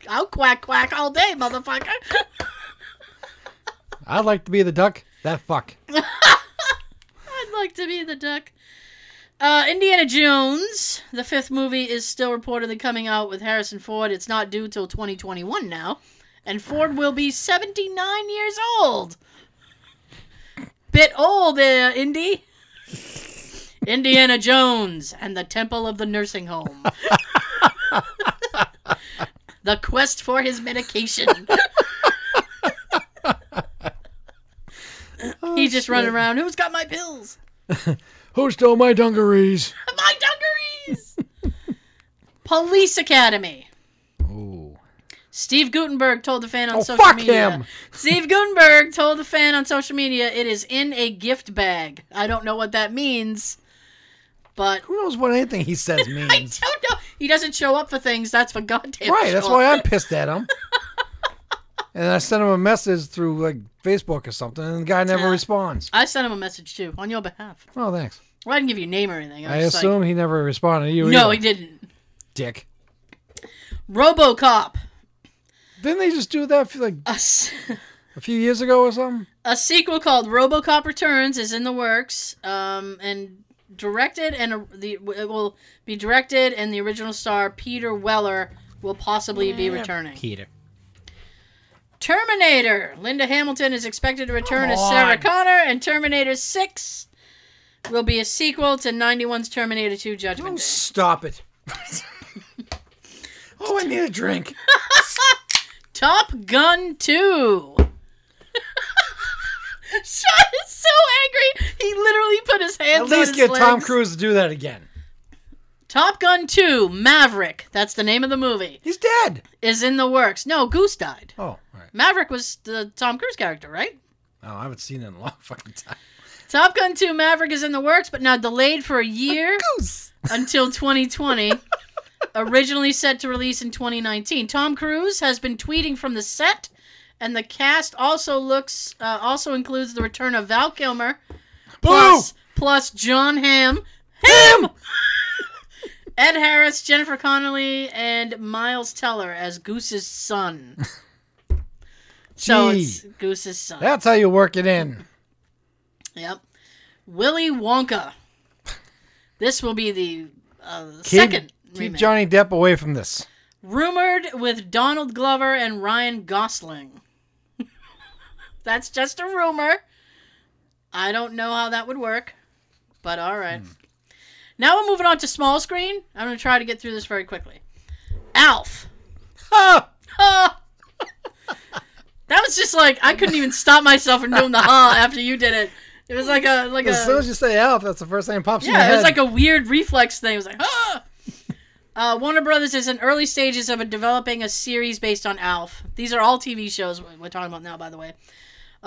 I'll quack quack all day, motherfucker. I'd like to be the duck. That fuck. I'd like to be the duck. Indiana Jones, the fifth movie, is still reportedly coming out with Harrison Ford. It's not due till 2021 now. And Ford will be 79 years old. Bit old there, Indy. Indiana Jones and the Temple of the Nursing Home. The quest for his medication. He's just running around. Who's got my pills? Who stole my dungarees? My dungarees! Police Academy. Steve Guttenberg told the fan on social media. Him. Steve Guttenberg told the fan on social media it is in a gift bag. I don't know what that means, but who knows what anything he says means? I don't know. He doesn't show up for things. That's for goddamn right. Sure. That's why I'm pissed at him. And I sent him a message through like Facebook or something, and the guy never responds. I sent him a message too on your behalf. Oh, thanks. Well, I didn't give you a name or anything. I assume he never responded to you. No, he didn't. Dick. RoboCop. Didn't they just do that for like a few years ago or something? A sequel called RoboCop Returns is in the works, and directed, it will be directed, and the original star Peter Weller will possibly be returning. Peter. Terminator. Linda Hamilton is expected to return as Sarah Connor, and Terminator 6 will be a sequel to 91's Terminator 2 Judgment Day. Oh, stop it. I need a drink. Top Gun 2. Sean is so angry He literally put his hands on his legs. At least get Tom Cruise to do that again. Top Gun 2, Maverick, that's the name of the movie. He's dead. Is in the works. No, Goose died. Oh, all right. Maverick was the Tom Cruise character, right? Oh, I haven't seen it in a long fucking time. Top Gun 2, Maverick is in the works, but now delayed for a year until 2020. Originally set to release in 2019. Tom Cruise has been tweeting from the set, and the cast also includes the return of Val Kilmer, plus John Hamm. Hamm! Ed Harris, Jennifer Connelly, and Miles Teller as Goose's son. So it's Goose's son. That's how you work it in. Yep. Willy Wonka. This will be the second remake. Keep Johnny Depp away from this. Rumored with Donald Glover and Ryan Gosling. That's just a rumor. I don't know how that would work, but all right. Now we're moving on to small screen. I'm going to try to get through this very quickly. Alf. That was just like, I couldn't even stop myself from doing the after you did it. It was like a... as soon as you say Alf, that's the first thing that pops in your head. Yeah, it was like a weird reflex thing. It was like, Warner Brothers is in early stages of developing a series based on Alf. These are all TV shows we're talking about now, by the way.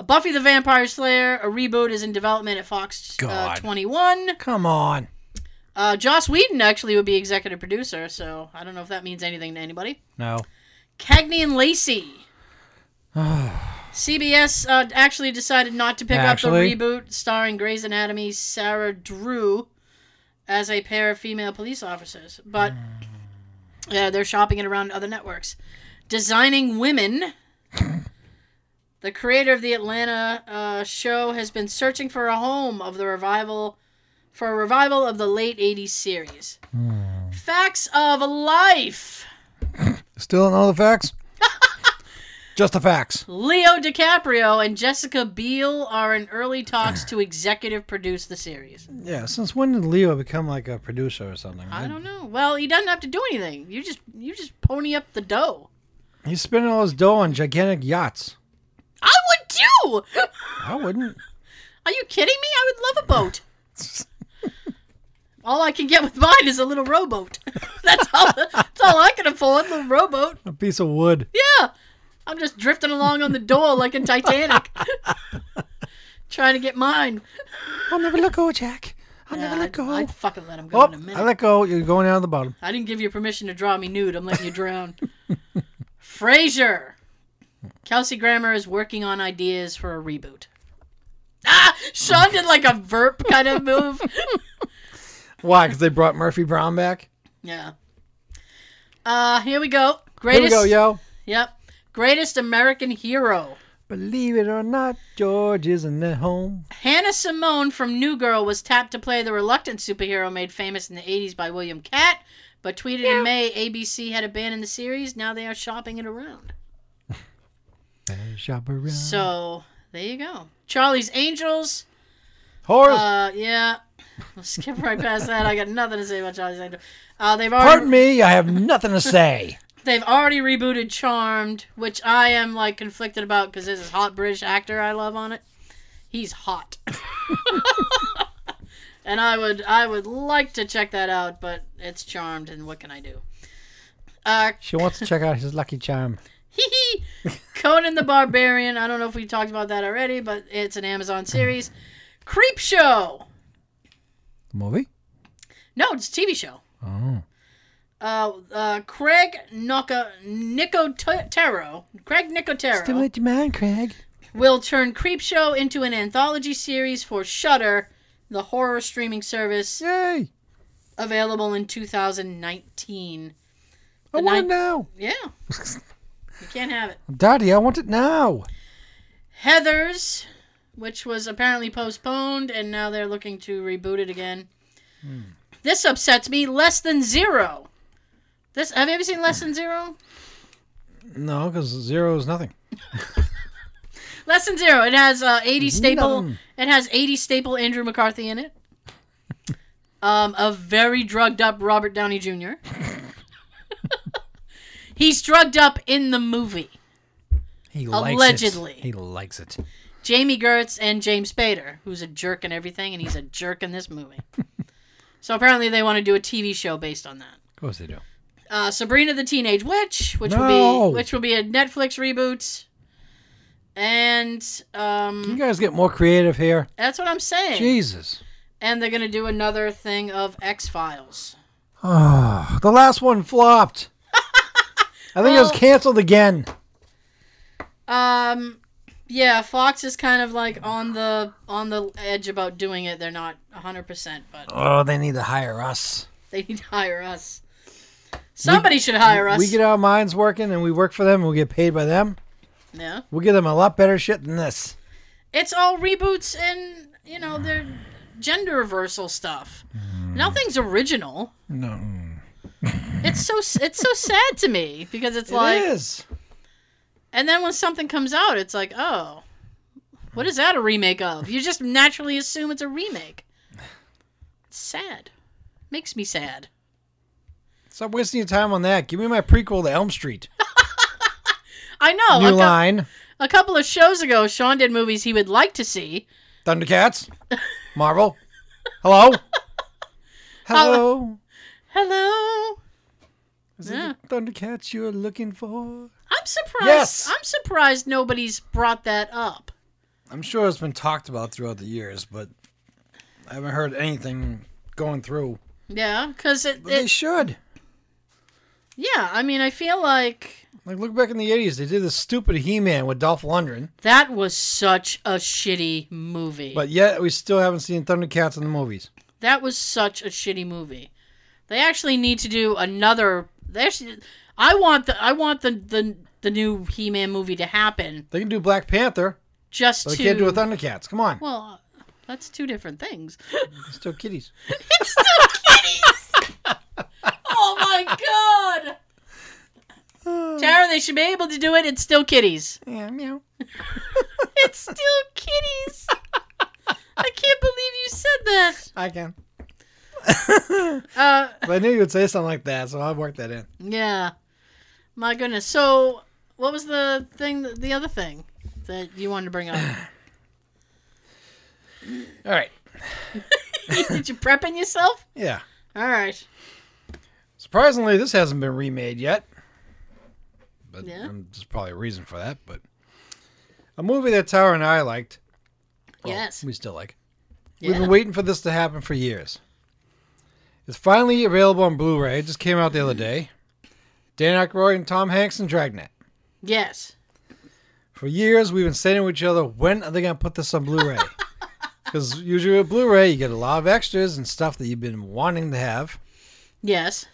Buffy the Vampire Slayer, a reboot, is in development at Fox 21. Come on. Joss Whedon actually would be executive producer, so I don't know if that means anything to anybody. No. Cagney and Lacey. CBS actually decided not to pick up the reboot starring Grey's Anatomy, Sarah Drew as a pair of female police officers. But they're shopping it around other networks. Designing Women. The creator of the Atlanta show has been searching for a home of the revival... for a revival of the late 80s series. Facts of life. Still don't know the facts? Just the facts. Leo DiCaprio and Jessica Biel are in early talks to executive produce the series. Yeah, since when did Leo become like a producer or something? I don't know. Well, he doesn't have to do anything. You just pony up the dough. He's spending all his dough on gigantic yachts. I would too! I wouldn't. Are you kidding me? I would love a boat. All I can get with mine is a little rowboat. That's all I can afford, a little rowboat. A piece of wood. Yeah. I'm just drifting along on the door like in Titanic. Trying to get mine. I'll never let go, Jack. I'll never let go. I'd fucking let him go in a minute. I let go. You're going out of the bottom. I didn't give you permission to draw me nude. I'm letting you drown. Frasier. Kelsey Grammer is working on ideas for a reboot. Sean did like a burp kind of move. Why? Because they brought Murphy Brown back? Yeah. Here we go. Here we go, yo. Yep. Greatest American Hero. Believe it or not, George isn't at home. Hannah Simone from New Girl was tapped to play the reluctant superhero made famous in the 80s by William Cat, but tweeted in May, ABC had abandoned the series. Now they are shopping it around. So, there you go. Charlie's Angels. Horror. Yeah. I'll skip right past that. I got nothing to say about Charlie's Angels. Pardon me, I have nothing to say. They've already rebooted Charmed, which I am like conflicted about because there's this hot British actor I love on it. He's hot. And I would like to check that out, but it's Charmed, and what can I do? She wants to check out his lucky charm. Hee hee. Conan the Barbarian. I don't know if we talked about that already, but it's an Amazon series. Creepshow. Movie? No, it's a TV show. Oh. Craig Nicotero. Craig Nicotero. Stimulate your mind, Craig. Will turn Creepshow into an anthology series for Shudder, the horror streaming service. Yay! Available in 2019. I want it now. Yeah. You can't have it. Daddy, I want it now. Heathers, which was apparently postponed, and now they're looking to reboot it again. This upsets me. Less Than Zero. Have you ever seen Less Than Zero? No, because zero is nothing. Less Than Zero. It has 80 staple. None. It has 80 staple Andrew McCarthy in it. A very drugged up Robert Downey Jr. He's drugged up in the movie. He likes it. Allegedly. He likes it. Jamie Gertz and James Spader, who's a jerk in everything, and he's a jerk in this movie. So apparently they want to do a TV show based on that. Of course they do. Sabrina the Teenage Witch, which will be a Netflix reboot. And you guys get more creative here. That's what I'm saying. Jesus. And they're going to do another thing of X-Files. Oh, the last one flopped. I think it was canceled again. Yeah, Fox is kind of like on the edge about doing it. They're not 100%, but they need to hire us. Somebody should hire us. We get our minds working and we work for them and we get paid by them. Yeah. We'll give them a lot better shit than this. It's all reboots and, they're gender reversal stuff. Mm. Nothing's original. No. It's so sad to me because it is. And then when something comes out, it's like, oh, what is that a remake of? You just naturally assume it's a remake. It's sad. Makes me sad. Stop wasting your time on that. Give me my prequel to Elm Street. I know. New line. A couple of shows ago, Sean did movies he would like to see. Thundercats. Marvel. Hello? Hello? Hello? Is it the Thundercats you're looking for? I'm surprised. Yes. I'm surprised nobody's brought that up. I'm sure it's been talked about throughout the years, but I haven't heard anything going through. Yeah, because they should. Yeah, I mean, I feel like... Like, look back in the 80s. They did this stupid He-Man with Dolph Lundgren. That was such a shitty movie. But yet, we still haven't seen Thundercats in the movies. That was such a shitty movie. They actually need to do another... I want the new He-Man movie to happen. They can do Black Panther. They can't do a Thundercats. Come on. Well, that's two different things. It's still kitties. It's still kitties! Oh, my God! Tara, they should be able to do it. It's still kitties. Yeah, meow. It's still kitties. I can't believe you said that. I can. But I knew you would say something like that, so I'll work that in. Yeah. My goodness. So, what was the thing, the other thing that you wanted to bring up? All right. Did you prepping yourself? Yeah. All right. Surprisingly, this hasn't been remade yet. But yeah. There's probably a reason for that, but a movie that Tara and I liked. Well, yes. We still like. Yeah. We've been waiting for this to happen for years. It's finally available on Blu-ray. It just came out the other day. Dan Aykroyd and Tom Hanks in Dragnet. Yes. For years, we've been saying to each other, when are they going to put this on Blu-ray? Because usually with Blu-ray, you get a lot of extras and stuff that you've been wanting to have. Yes.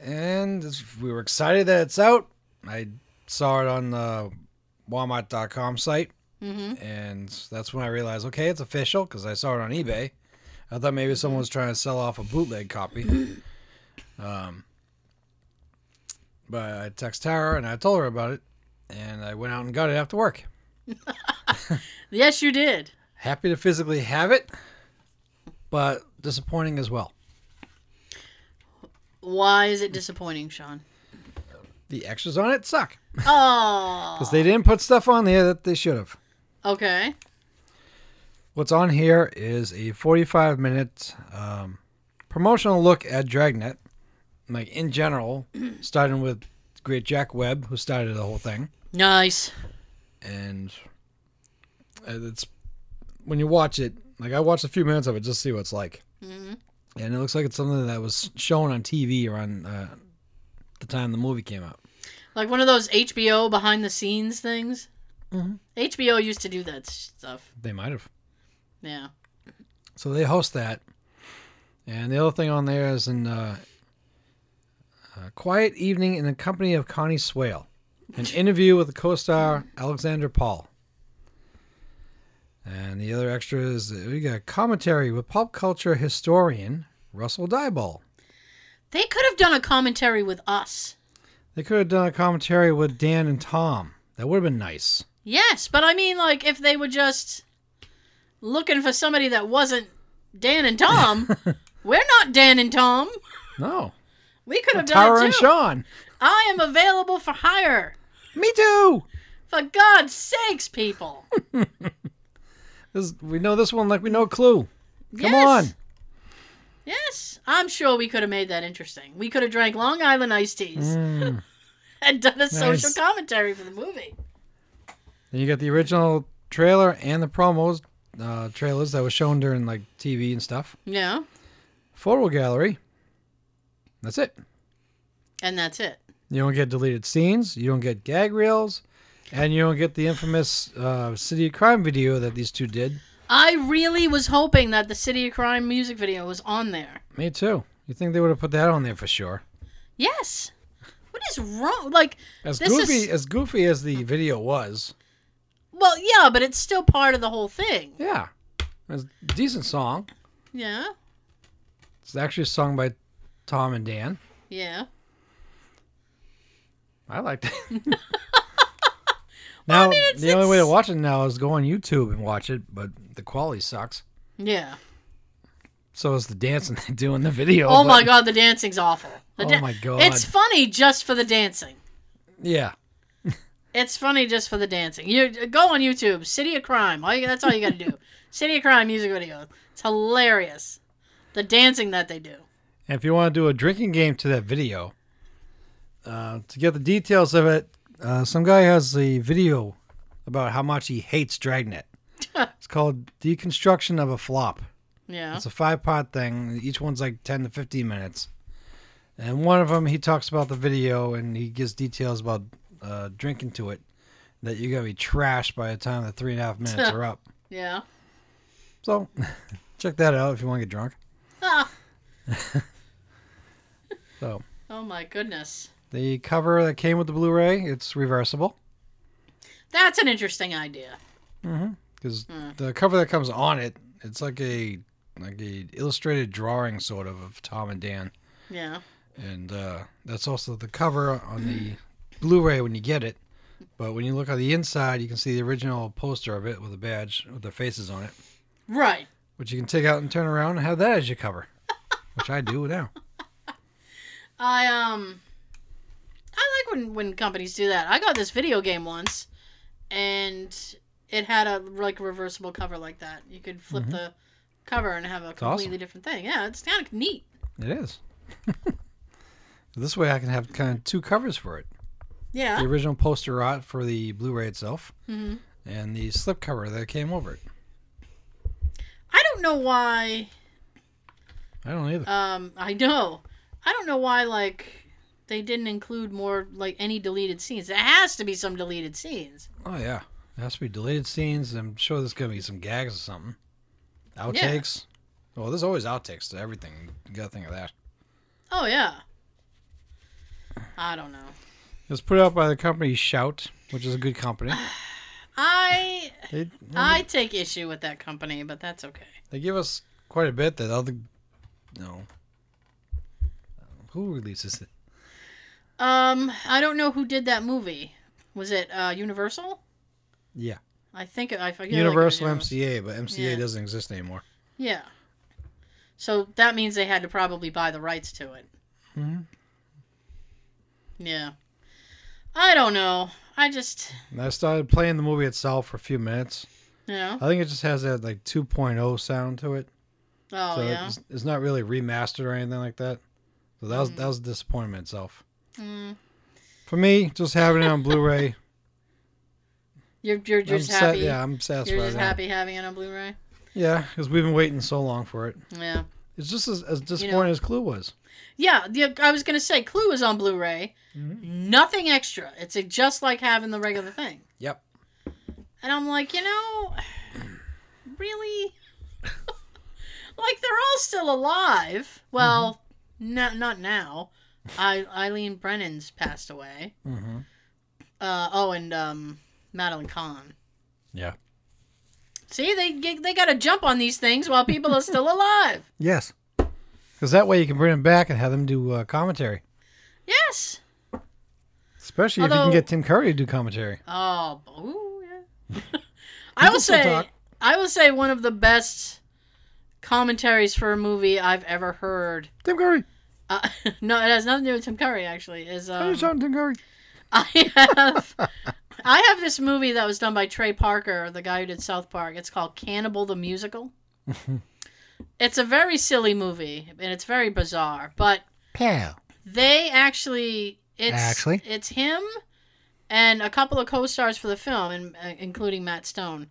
And we were excited that it's out. I saw it on the Walmart.com site. Mm-hmm. And that's when I realized, okay, it's official because I saw it on eBay. I thought maybe someone was trying to sell off a bootleg copy. But I texted Tara and I told her about it. And I went out and got it after work. Yes, you did. Happy to physically have it, but disappointing as well. Why is it disappointing, Sean? The extras on it suck. Oh. Because they didn't put stuff on there that they should have. Okay. What's on here is a 45-minute promotional look at Dragnet, like in general, starting with great Jack Webb, who started the whole thing. Nice. And it's when you watch it, like I watched a few minutes of it just to see what it's like. Mm-hmm. And it looks like it's something that was shown on TV around the time the movie came out. Like one of those HBO behind-the-scenes things? Mm-hmm. HBO used to do that stuff. They might have. Yeah. So they host that. And the other thing on there is in a quiet evening in the company of Connie Swale. An interview with the co-star Alexander Paul. And the other extra is we got commentary with pop culture historian Russell Dieball. They could have done a commentary with us. They could have done a commentary with Dan and Tom. That would have been nice. Yes, but I mean, like, if they were just... looking for somebody that wasn't Dan and Tom. We're not Dan and Tom. No. We could have done Tara it too. And Sean. I am available for hire. Me too. For God's sakes, people. This, we know this one like we know Clue. Come on. Yes. I'm sure we could have made that interesting. We could have drank Long Island iced teas and done a social commentary for the movie. Then you got the original trailer and the promos, trailers that were shown during like TV and stuff. Yeah. Photo gallery. That's it. And that's it. You don't get deleted scenes. You don't get gag reels. And you don't get the infamous City of Crime video that these two did. I really was hoping that the City of Crime music video was on there. Me too. You think they would have put that on there for sure? Yes. What is wrong? Like as goofy as the video was. Well, yeah, but it's still part of the whole thing. Yeah, it's a decent song. Yeah. It's actually a song by Tom and Dan. Yeah. I liked it. Now, I mean, the only way to watch it now is go on YouTube and watch it, but the quality sucks. Yeah. So is the dancing they do in the video. Oh, my God, the dancing's awful. Oh, my God. It's funny just for the dancing. Yeah. It's funny just for the dancing. You go on YouTube, City of Crime. That's all you got to do. City of Crime music video. It's hilarious. The dancing that they do. And if you want to do a drinking game to that video, to get the details of it, some guy has a video about how much he hates Dragnet. It's called Deconstruction of a Flop. Yeah. It's a 5-part thing. Each one's like 10 to 15 minutes. And one of them, he talks about the video and he gives details about drinking to it, that you're going to be trashed by the time the 3.5 minutes are up. Yeah. So check that out if you want to get drunk. Ah. So. Oh, my goodness. The cover that came with the Blu-ray, it's reversible. That's an interesting idea. Because the cover that comes on it, it's like a illustrated drawing sort of Tom and Dan. Yeah. And that's also the cover on the Blu-ray when you get it. But when you look on the inside, you can see the original poster of it with a badge with their faces on it. Right. Which you can take out and turn around and have that as your cover. Which I do now. I like when companies do that. I got this video game once, and it had a like reversible cover like that. You could flip the cover and have a completely different thing. Yeah, it's kind of neat. It is. This way I can have kind of two covers for it. Yeah. The original poster art for the Blu-ray itself, and the slipcover that came over it. I don't know why. I don't either. I know. I don't know why, like, they didn't include more, like, any deleted scenes. There has to be some deleted scenes. Oh, yeah. There has to be deleted scenes. I'm sure there's going to be some gags or something. Outtakes. Yeah. Well, there's always outtakes to everything. You got to think of that. Oh, yeah. I don't know. It was put out by the company Shout, which is a good company. I take issue with that company, but that's okay. They give us quite a bit that other... No. Who releases it? I don't know who did that movie. Was it Universal? Yeah. I think I forget. Universal MCA, but MCA doesn't exist anymore. Yeah. So that means they had to probably buy the rights to it. Yeah. I don't know. I started playing the movie itself for a few minutes. Yeah. I think it just has that like 2.0 sound to it. Oh, so yeah. It's not really remastered or anything like that. So that was a disappointment itself. For me, just having it on Blu-ray. You're just happy. Yeah, I'm satisfied. You're just happy having it on Blu-ray. Yeah, because we've been waiting so long for it. Yeah, it's just as disappointing as Clue was. Yeah, I was gonna say Clue was on Blu-ray. Nothing extra. It's just like having the regular thing. Yep. And I'm like, really, like they're all still alive. Well, not now. Eileen Brennan's passed away. And Madeline Kahn. Yeah. See, they got to jump on these things while people are still alive. Yes. Because that way you can bring them back and have them do commentary. Yes. Especially if you can get Tim Curry to do commentary. Oh, yeah. I will say one of the best commentaries for a movie I've ever heard. Tim Curry. No, it has nothing to do with Tim Curry, actually. Tim Curry. I have of this movie that was done by Trey Parker, the guy who did South Park. It's called Cannibal the Musical. It's a very silly movie, and it's very bizarre. But they actually, it's him and a couple of co-stars for the film, and including Matt Stone.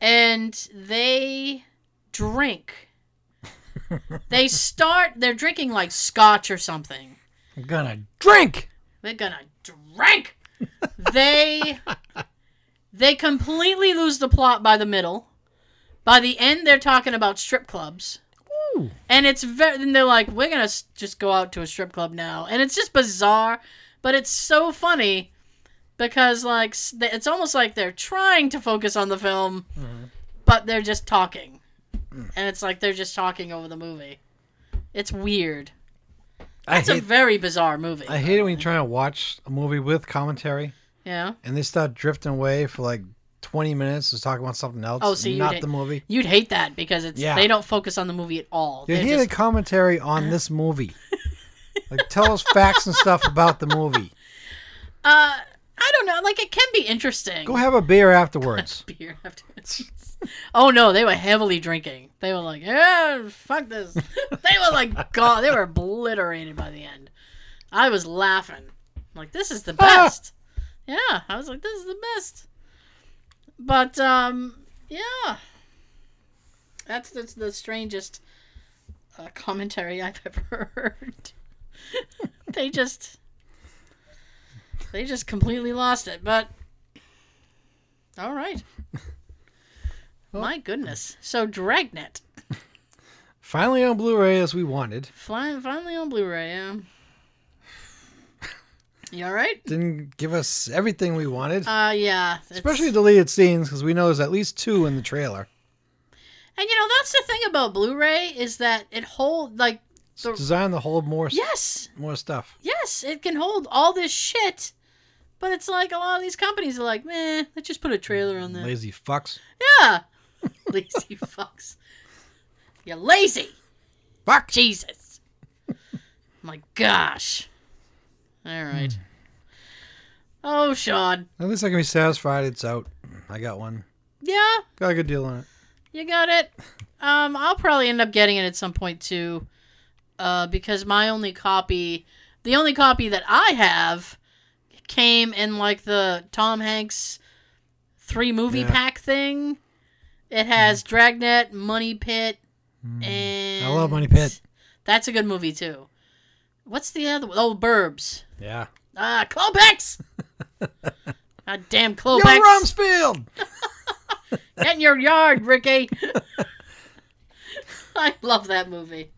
And they drink. They start, they're drinking like scotch or something. I'm gonna drink! They're gonna drink! They completely lose the plot by the middle. By the end, they're talking about strip clubs. Ooh. And it's and they're like, we're gonna just go out to a strip club now. And it's just bizarre, but it's so funny because like it's almost like they're trying to focus on the film, but they're just talking. And it's like they're just talking over the movie. It's weird. It's a very bizarre movie. I hate it when you try to watch a movie with commentary. Yeah. And they start drifting away for like 20 minutes to talk about something else. Oh, see, not the movie. You'd hate that because it's they don't focus on the movie at all. You hear the commentary on this movie. Like, tell us facts and stuff about the movie. I don't know. Like, it can be interesting. Go have a beer afterwards. Oh, no. They were heavily drinking. They were like, yeah, fuck this. They were like, God, they were obliterated by the end. I was laughing. Like, this is the best. Yeah. I was like, this is the best. But, yeah. That's the strangest commentary I've ever heard. They just completely lost it, but all right. Well, my goodness. So Dragnet. Finally on Blu-ray as we wanted. Finally on Blu-ray, yeah. You all right? Didn't give us everything we wanted. Yeah. Especially deleted scenes, because we know there's at least two in the trailer. And, you know, that's the thing about Blu-ray is that it holds, like... It's designed to hold more, more stuff. Yes, it can hold all this shit. But it's like a lot of these companies are like, meh, let's just put a trailer on there. Lazy fucks. Yeah. Lazy fucks. You're lazy. Fuck. Jesus. My gosh. All right. Oh, Sean. At least I can be satisfied it's out. I got one. Yeah. Got a good deal on it. You got it. I'll probably end up getting it at some point, too. Because my only copy, the only copy that I have came in like the Tom Hanks 3-movie pack thing. It has Dragnet, Money Pit, and... I love Money Pit. That's a good movie too. What's the other one? Oh, Burbs. Yeah. Ah, Klopex! God damn Klopex. Yo, Rumsfeld! Get in your yard, Ricky. I love that movie.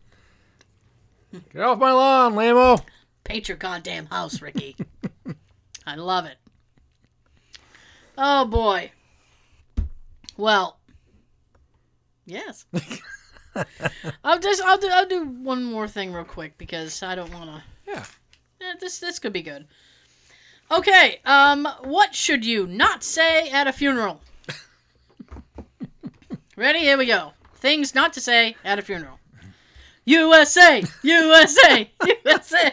Get off my lawn, lamo. Paint your goddamn house, Ricky. I love it. Oh, boy. Well, yes. I'll do one more thing real quick because I don't want to. Yeah. This could be good. Okay. What should you not say at a funeral? Ready? Here we go. Things not to say at a funeral. USA! USA! USA!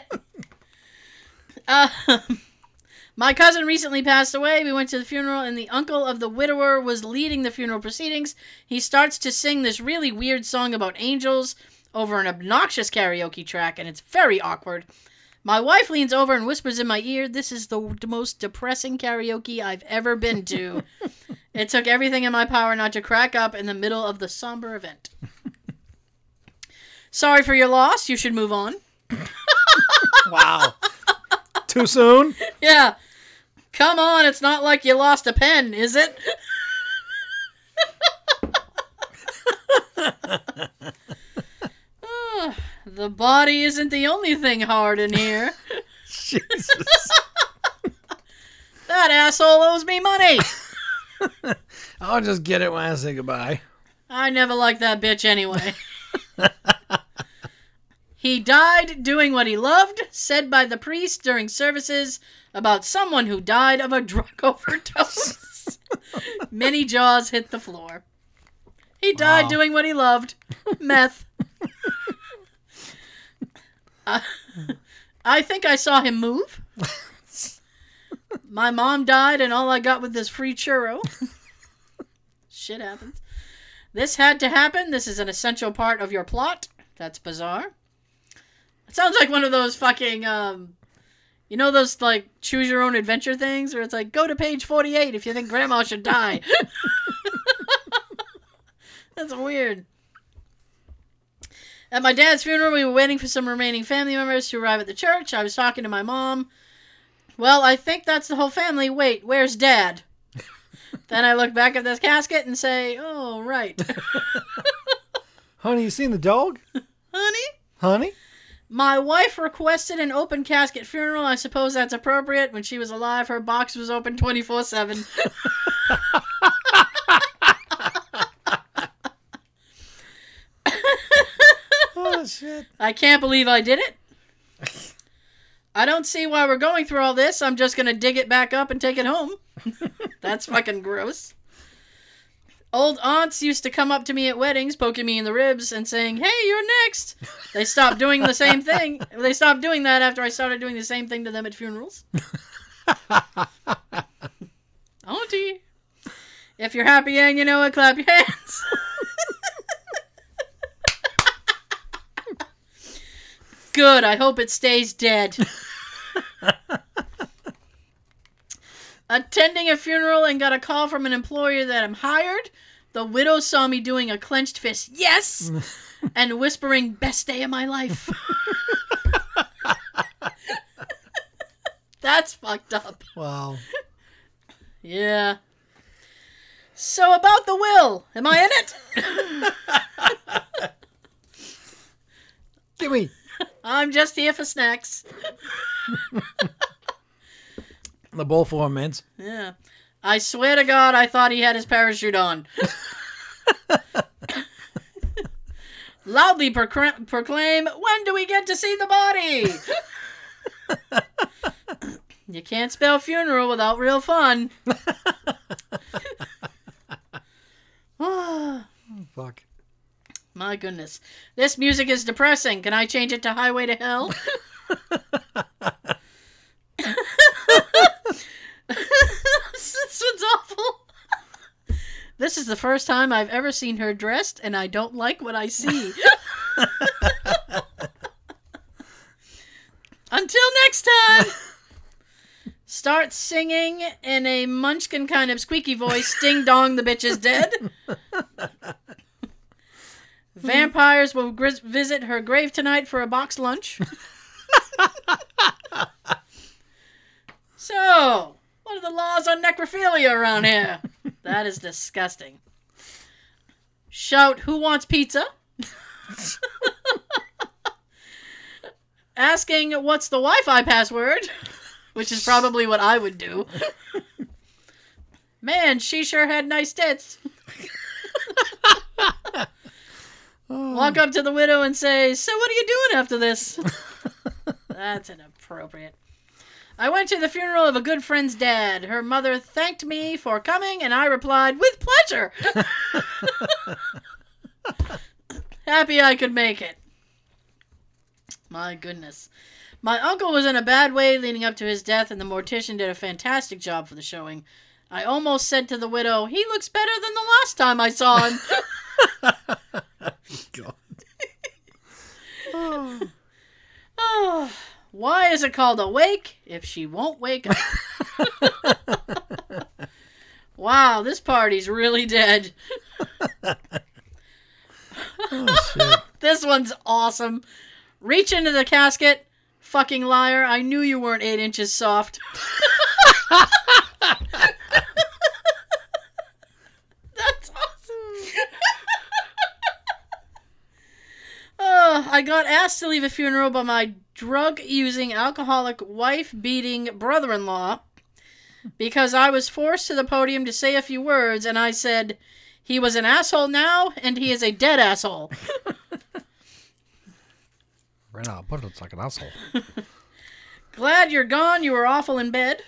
My cousin recently passed away. We went to the funeral, and the uncle of the widower was leading the funeral proceedings. He starts to sing this really weird song about angels over an obnoxious karaoke track, and it's very awkward. My wife leans over and whispers in my ear, "This is the most depressing karaoke I've ever been to." It took everything in my power not to crack up in the middle of the somber event. Sorry for your loss. You should move on. Wow. Too soon? Yeah. Come on. It's not like you lost a pen, is it? Oh, the body isn't the only thing hard in here. Jesus. That asshole owes me money. I'll just get it when I say goodbye. I never liked that bitch anyway. He died doing what he loved, said by the priest during services about someone who died of a drug overdose. Many jaws hit the floor. He died doing what he loved. Meth. I think I saw him move. My mom died and all I got was this free churro. Shit happens. This had to happen. This is an essential part of your plot. That's bizarre. It sounds like one of those fucking, you know those, like, choose-your-own-adventure things? Where it's like, go to page 48 if you think Grandma should die. That's weird. At my dad's funeral, we were waiting for some remaining family members to arrive at the church. I was talking to my mom. Well, I think that's the whole family. Wait, where's Dad? Then I look back at this casket and say, oh, right. Honey, you seen the dog? Honey? Honey? My wife requested an open casket funeral. I suppose that's appropriate. When she was alive, her box was open 24/7. Oh, shit. I can't believe I did it. I don't see why we're going through all this. I'm just going to dig it back up and take it home. That's fucking gross. Old aunts used to come up to me at weddings, poking me in the ribs and saying, hey, you're next. They stopped doing the same thing. They stopped doing that after I started doing the same thing to them at funerals. Auntie, if you're happy and you know it, clap your hands. Good. I hope it stays dead. Attending a funeral and got a call from an employer that I'm hired. The widow saw me doing a clenched fist, yes, and whispering, best day of my life. That's fucked up. Wow. Yeah. So about the will, am I in it? Give me. I'm just here for snacks. The ball for him, man. Yeah. I swear to God, I thought he had his parachute on. Loudly proclaim, when do we get to see the body? You can't spell funeral without real fun. Oh, fuck. My goodness. This music is depressing. Can I change it to Highway to Hell? This one's awful. This is the first time I've ever seen her dressed, and I don't like what I see. Until next time. Start singing in a Munchkin kind of squeaky voice. Ding dong, the bitch is dead. Vampires will visit her grave tonight for a box lunch. So, what are the laws on necrophilia around here? That is disgusting. Shout, who wants pizza? Asking, what's the Wi-Fi password? Which is probably what I would do. Man, she sure had nice tits. Walk up to the widow and say, so what are you doing after this? That's inappropriate. I went to the funeral of a good friend's dad. Her mother thanked me for coming, and I replied, with pleasure. Happy I could make it. My goodness. My uncle was in a bad way leading up to his death, and the mortician did a fantastic job for the showing. I almost said to the widow, he looks better than the last time I saw him. God. Oh. Oh. Why is it called Awake if she won't wake up? Wow, this party's really dead. Oh, shit. This one's awesome. Reach into the casket. Fucking liar. I knew you weren't 8 inches soft. That's awesome. Oh, I got asked to leave a funeral by my drug-using, alcoholic, wife-beating brother-in-law because I was forced to the podium to say a few words, and I said, he was an asshole now, and he is a dead asshole. Right now, but it's like an asshole. Glad you're gone. You were awful in bed.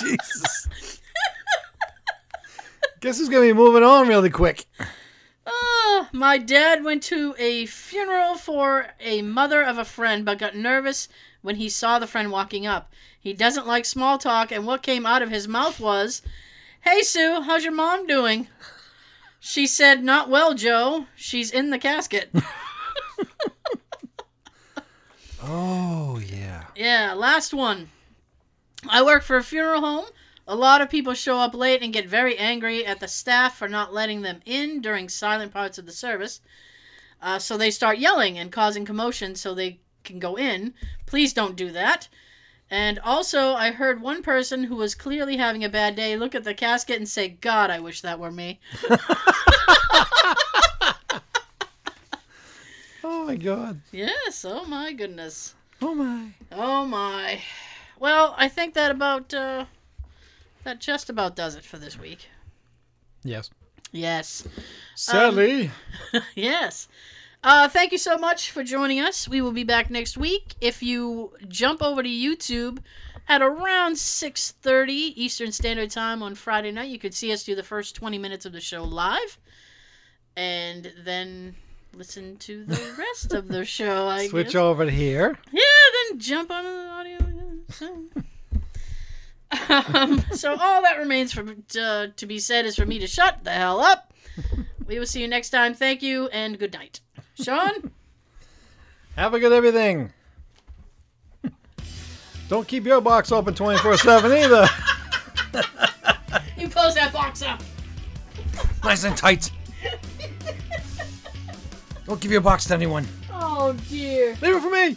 Jesus. Guess who's going to be moving on really quick. My dad went to a funeral for a mother of a friend, but got nervous when he saw the friend walking up. He doesn't like small talk, and what came out of his mouth was, "Hey, Sue, how's your mom doing?" She said, "Not well, Joe. She's in the casket." Oh, yeah. Yeah, last one. I work for a funeral home. A lot of people show up late and get very angry at the staff for not letting them in during silent parts of the service. So they start yelling and causing commotion so they can go in. Please don't do that. And also, I heard one person who was clearly having a bad day look at the casket and say, "God, I wish that were me." Oh, my God. Yes. Oh, my goodness. Oh, my. Oh, my. Well, I think that just about does it for this week. Yes. Yes. Sally. Yes. Thank you so much for joining us. We will be back next week. If you jump over to YouTube at around 6:30 Eastern Standard Time on Friday night, you could see us do the first 20 minutes of the show live. And then listen to the rest of the show, I guess. Switch over to here. Yeah, then jump onto the audio. So all that remains to be said is for me to shut the hell up. We will see you next time. Thank you and good night. Sean? Have a good everything. Don't keep your box open 24/7 either. You close that box up. Nice and tight. Don't give your box to anyone. Oh, dear. Leave it for me.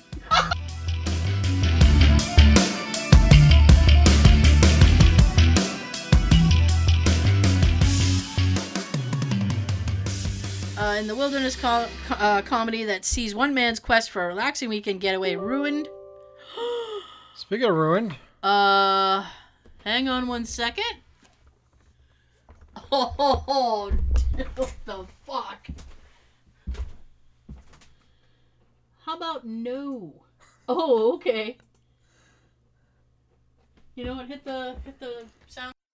In the wilderness comedy that sees one man's quest for a relaxing weekend getaway ruined. Speaking of ruined. Hang on one second. Oh, what the fuck? How about no? Oh, okay. You know what? Hit the sound.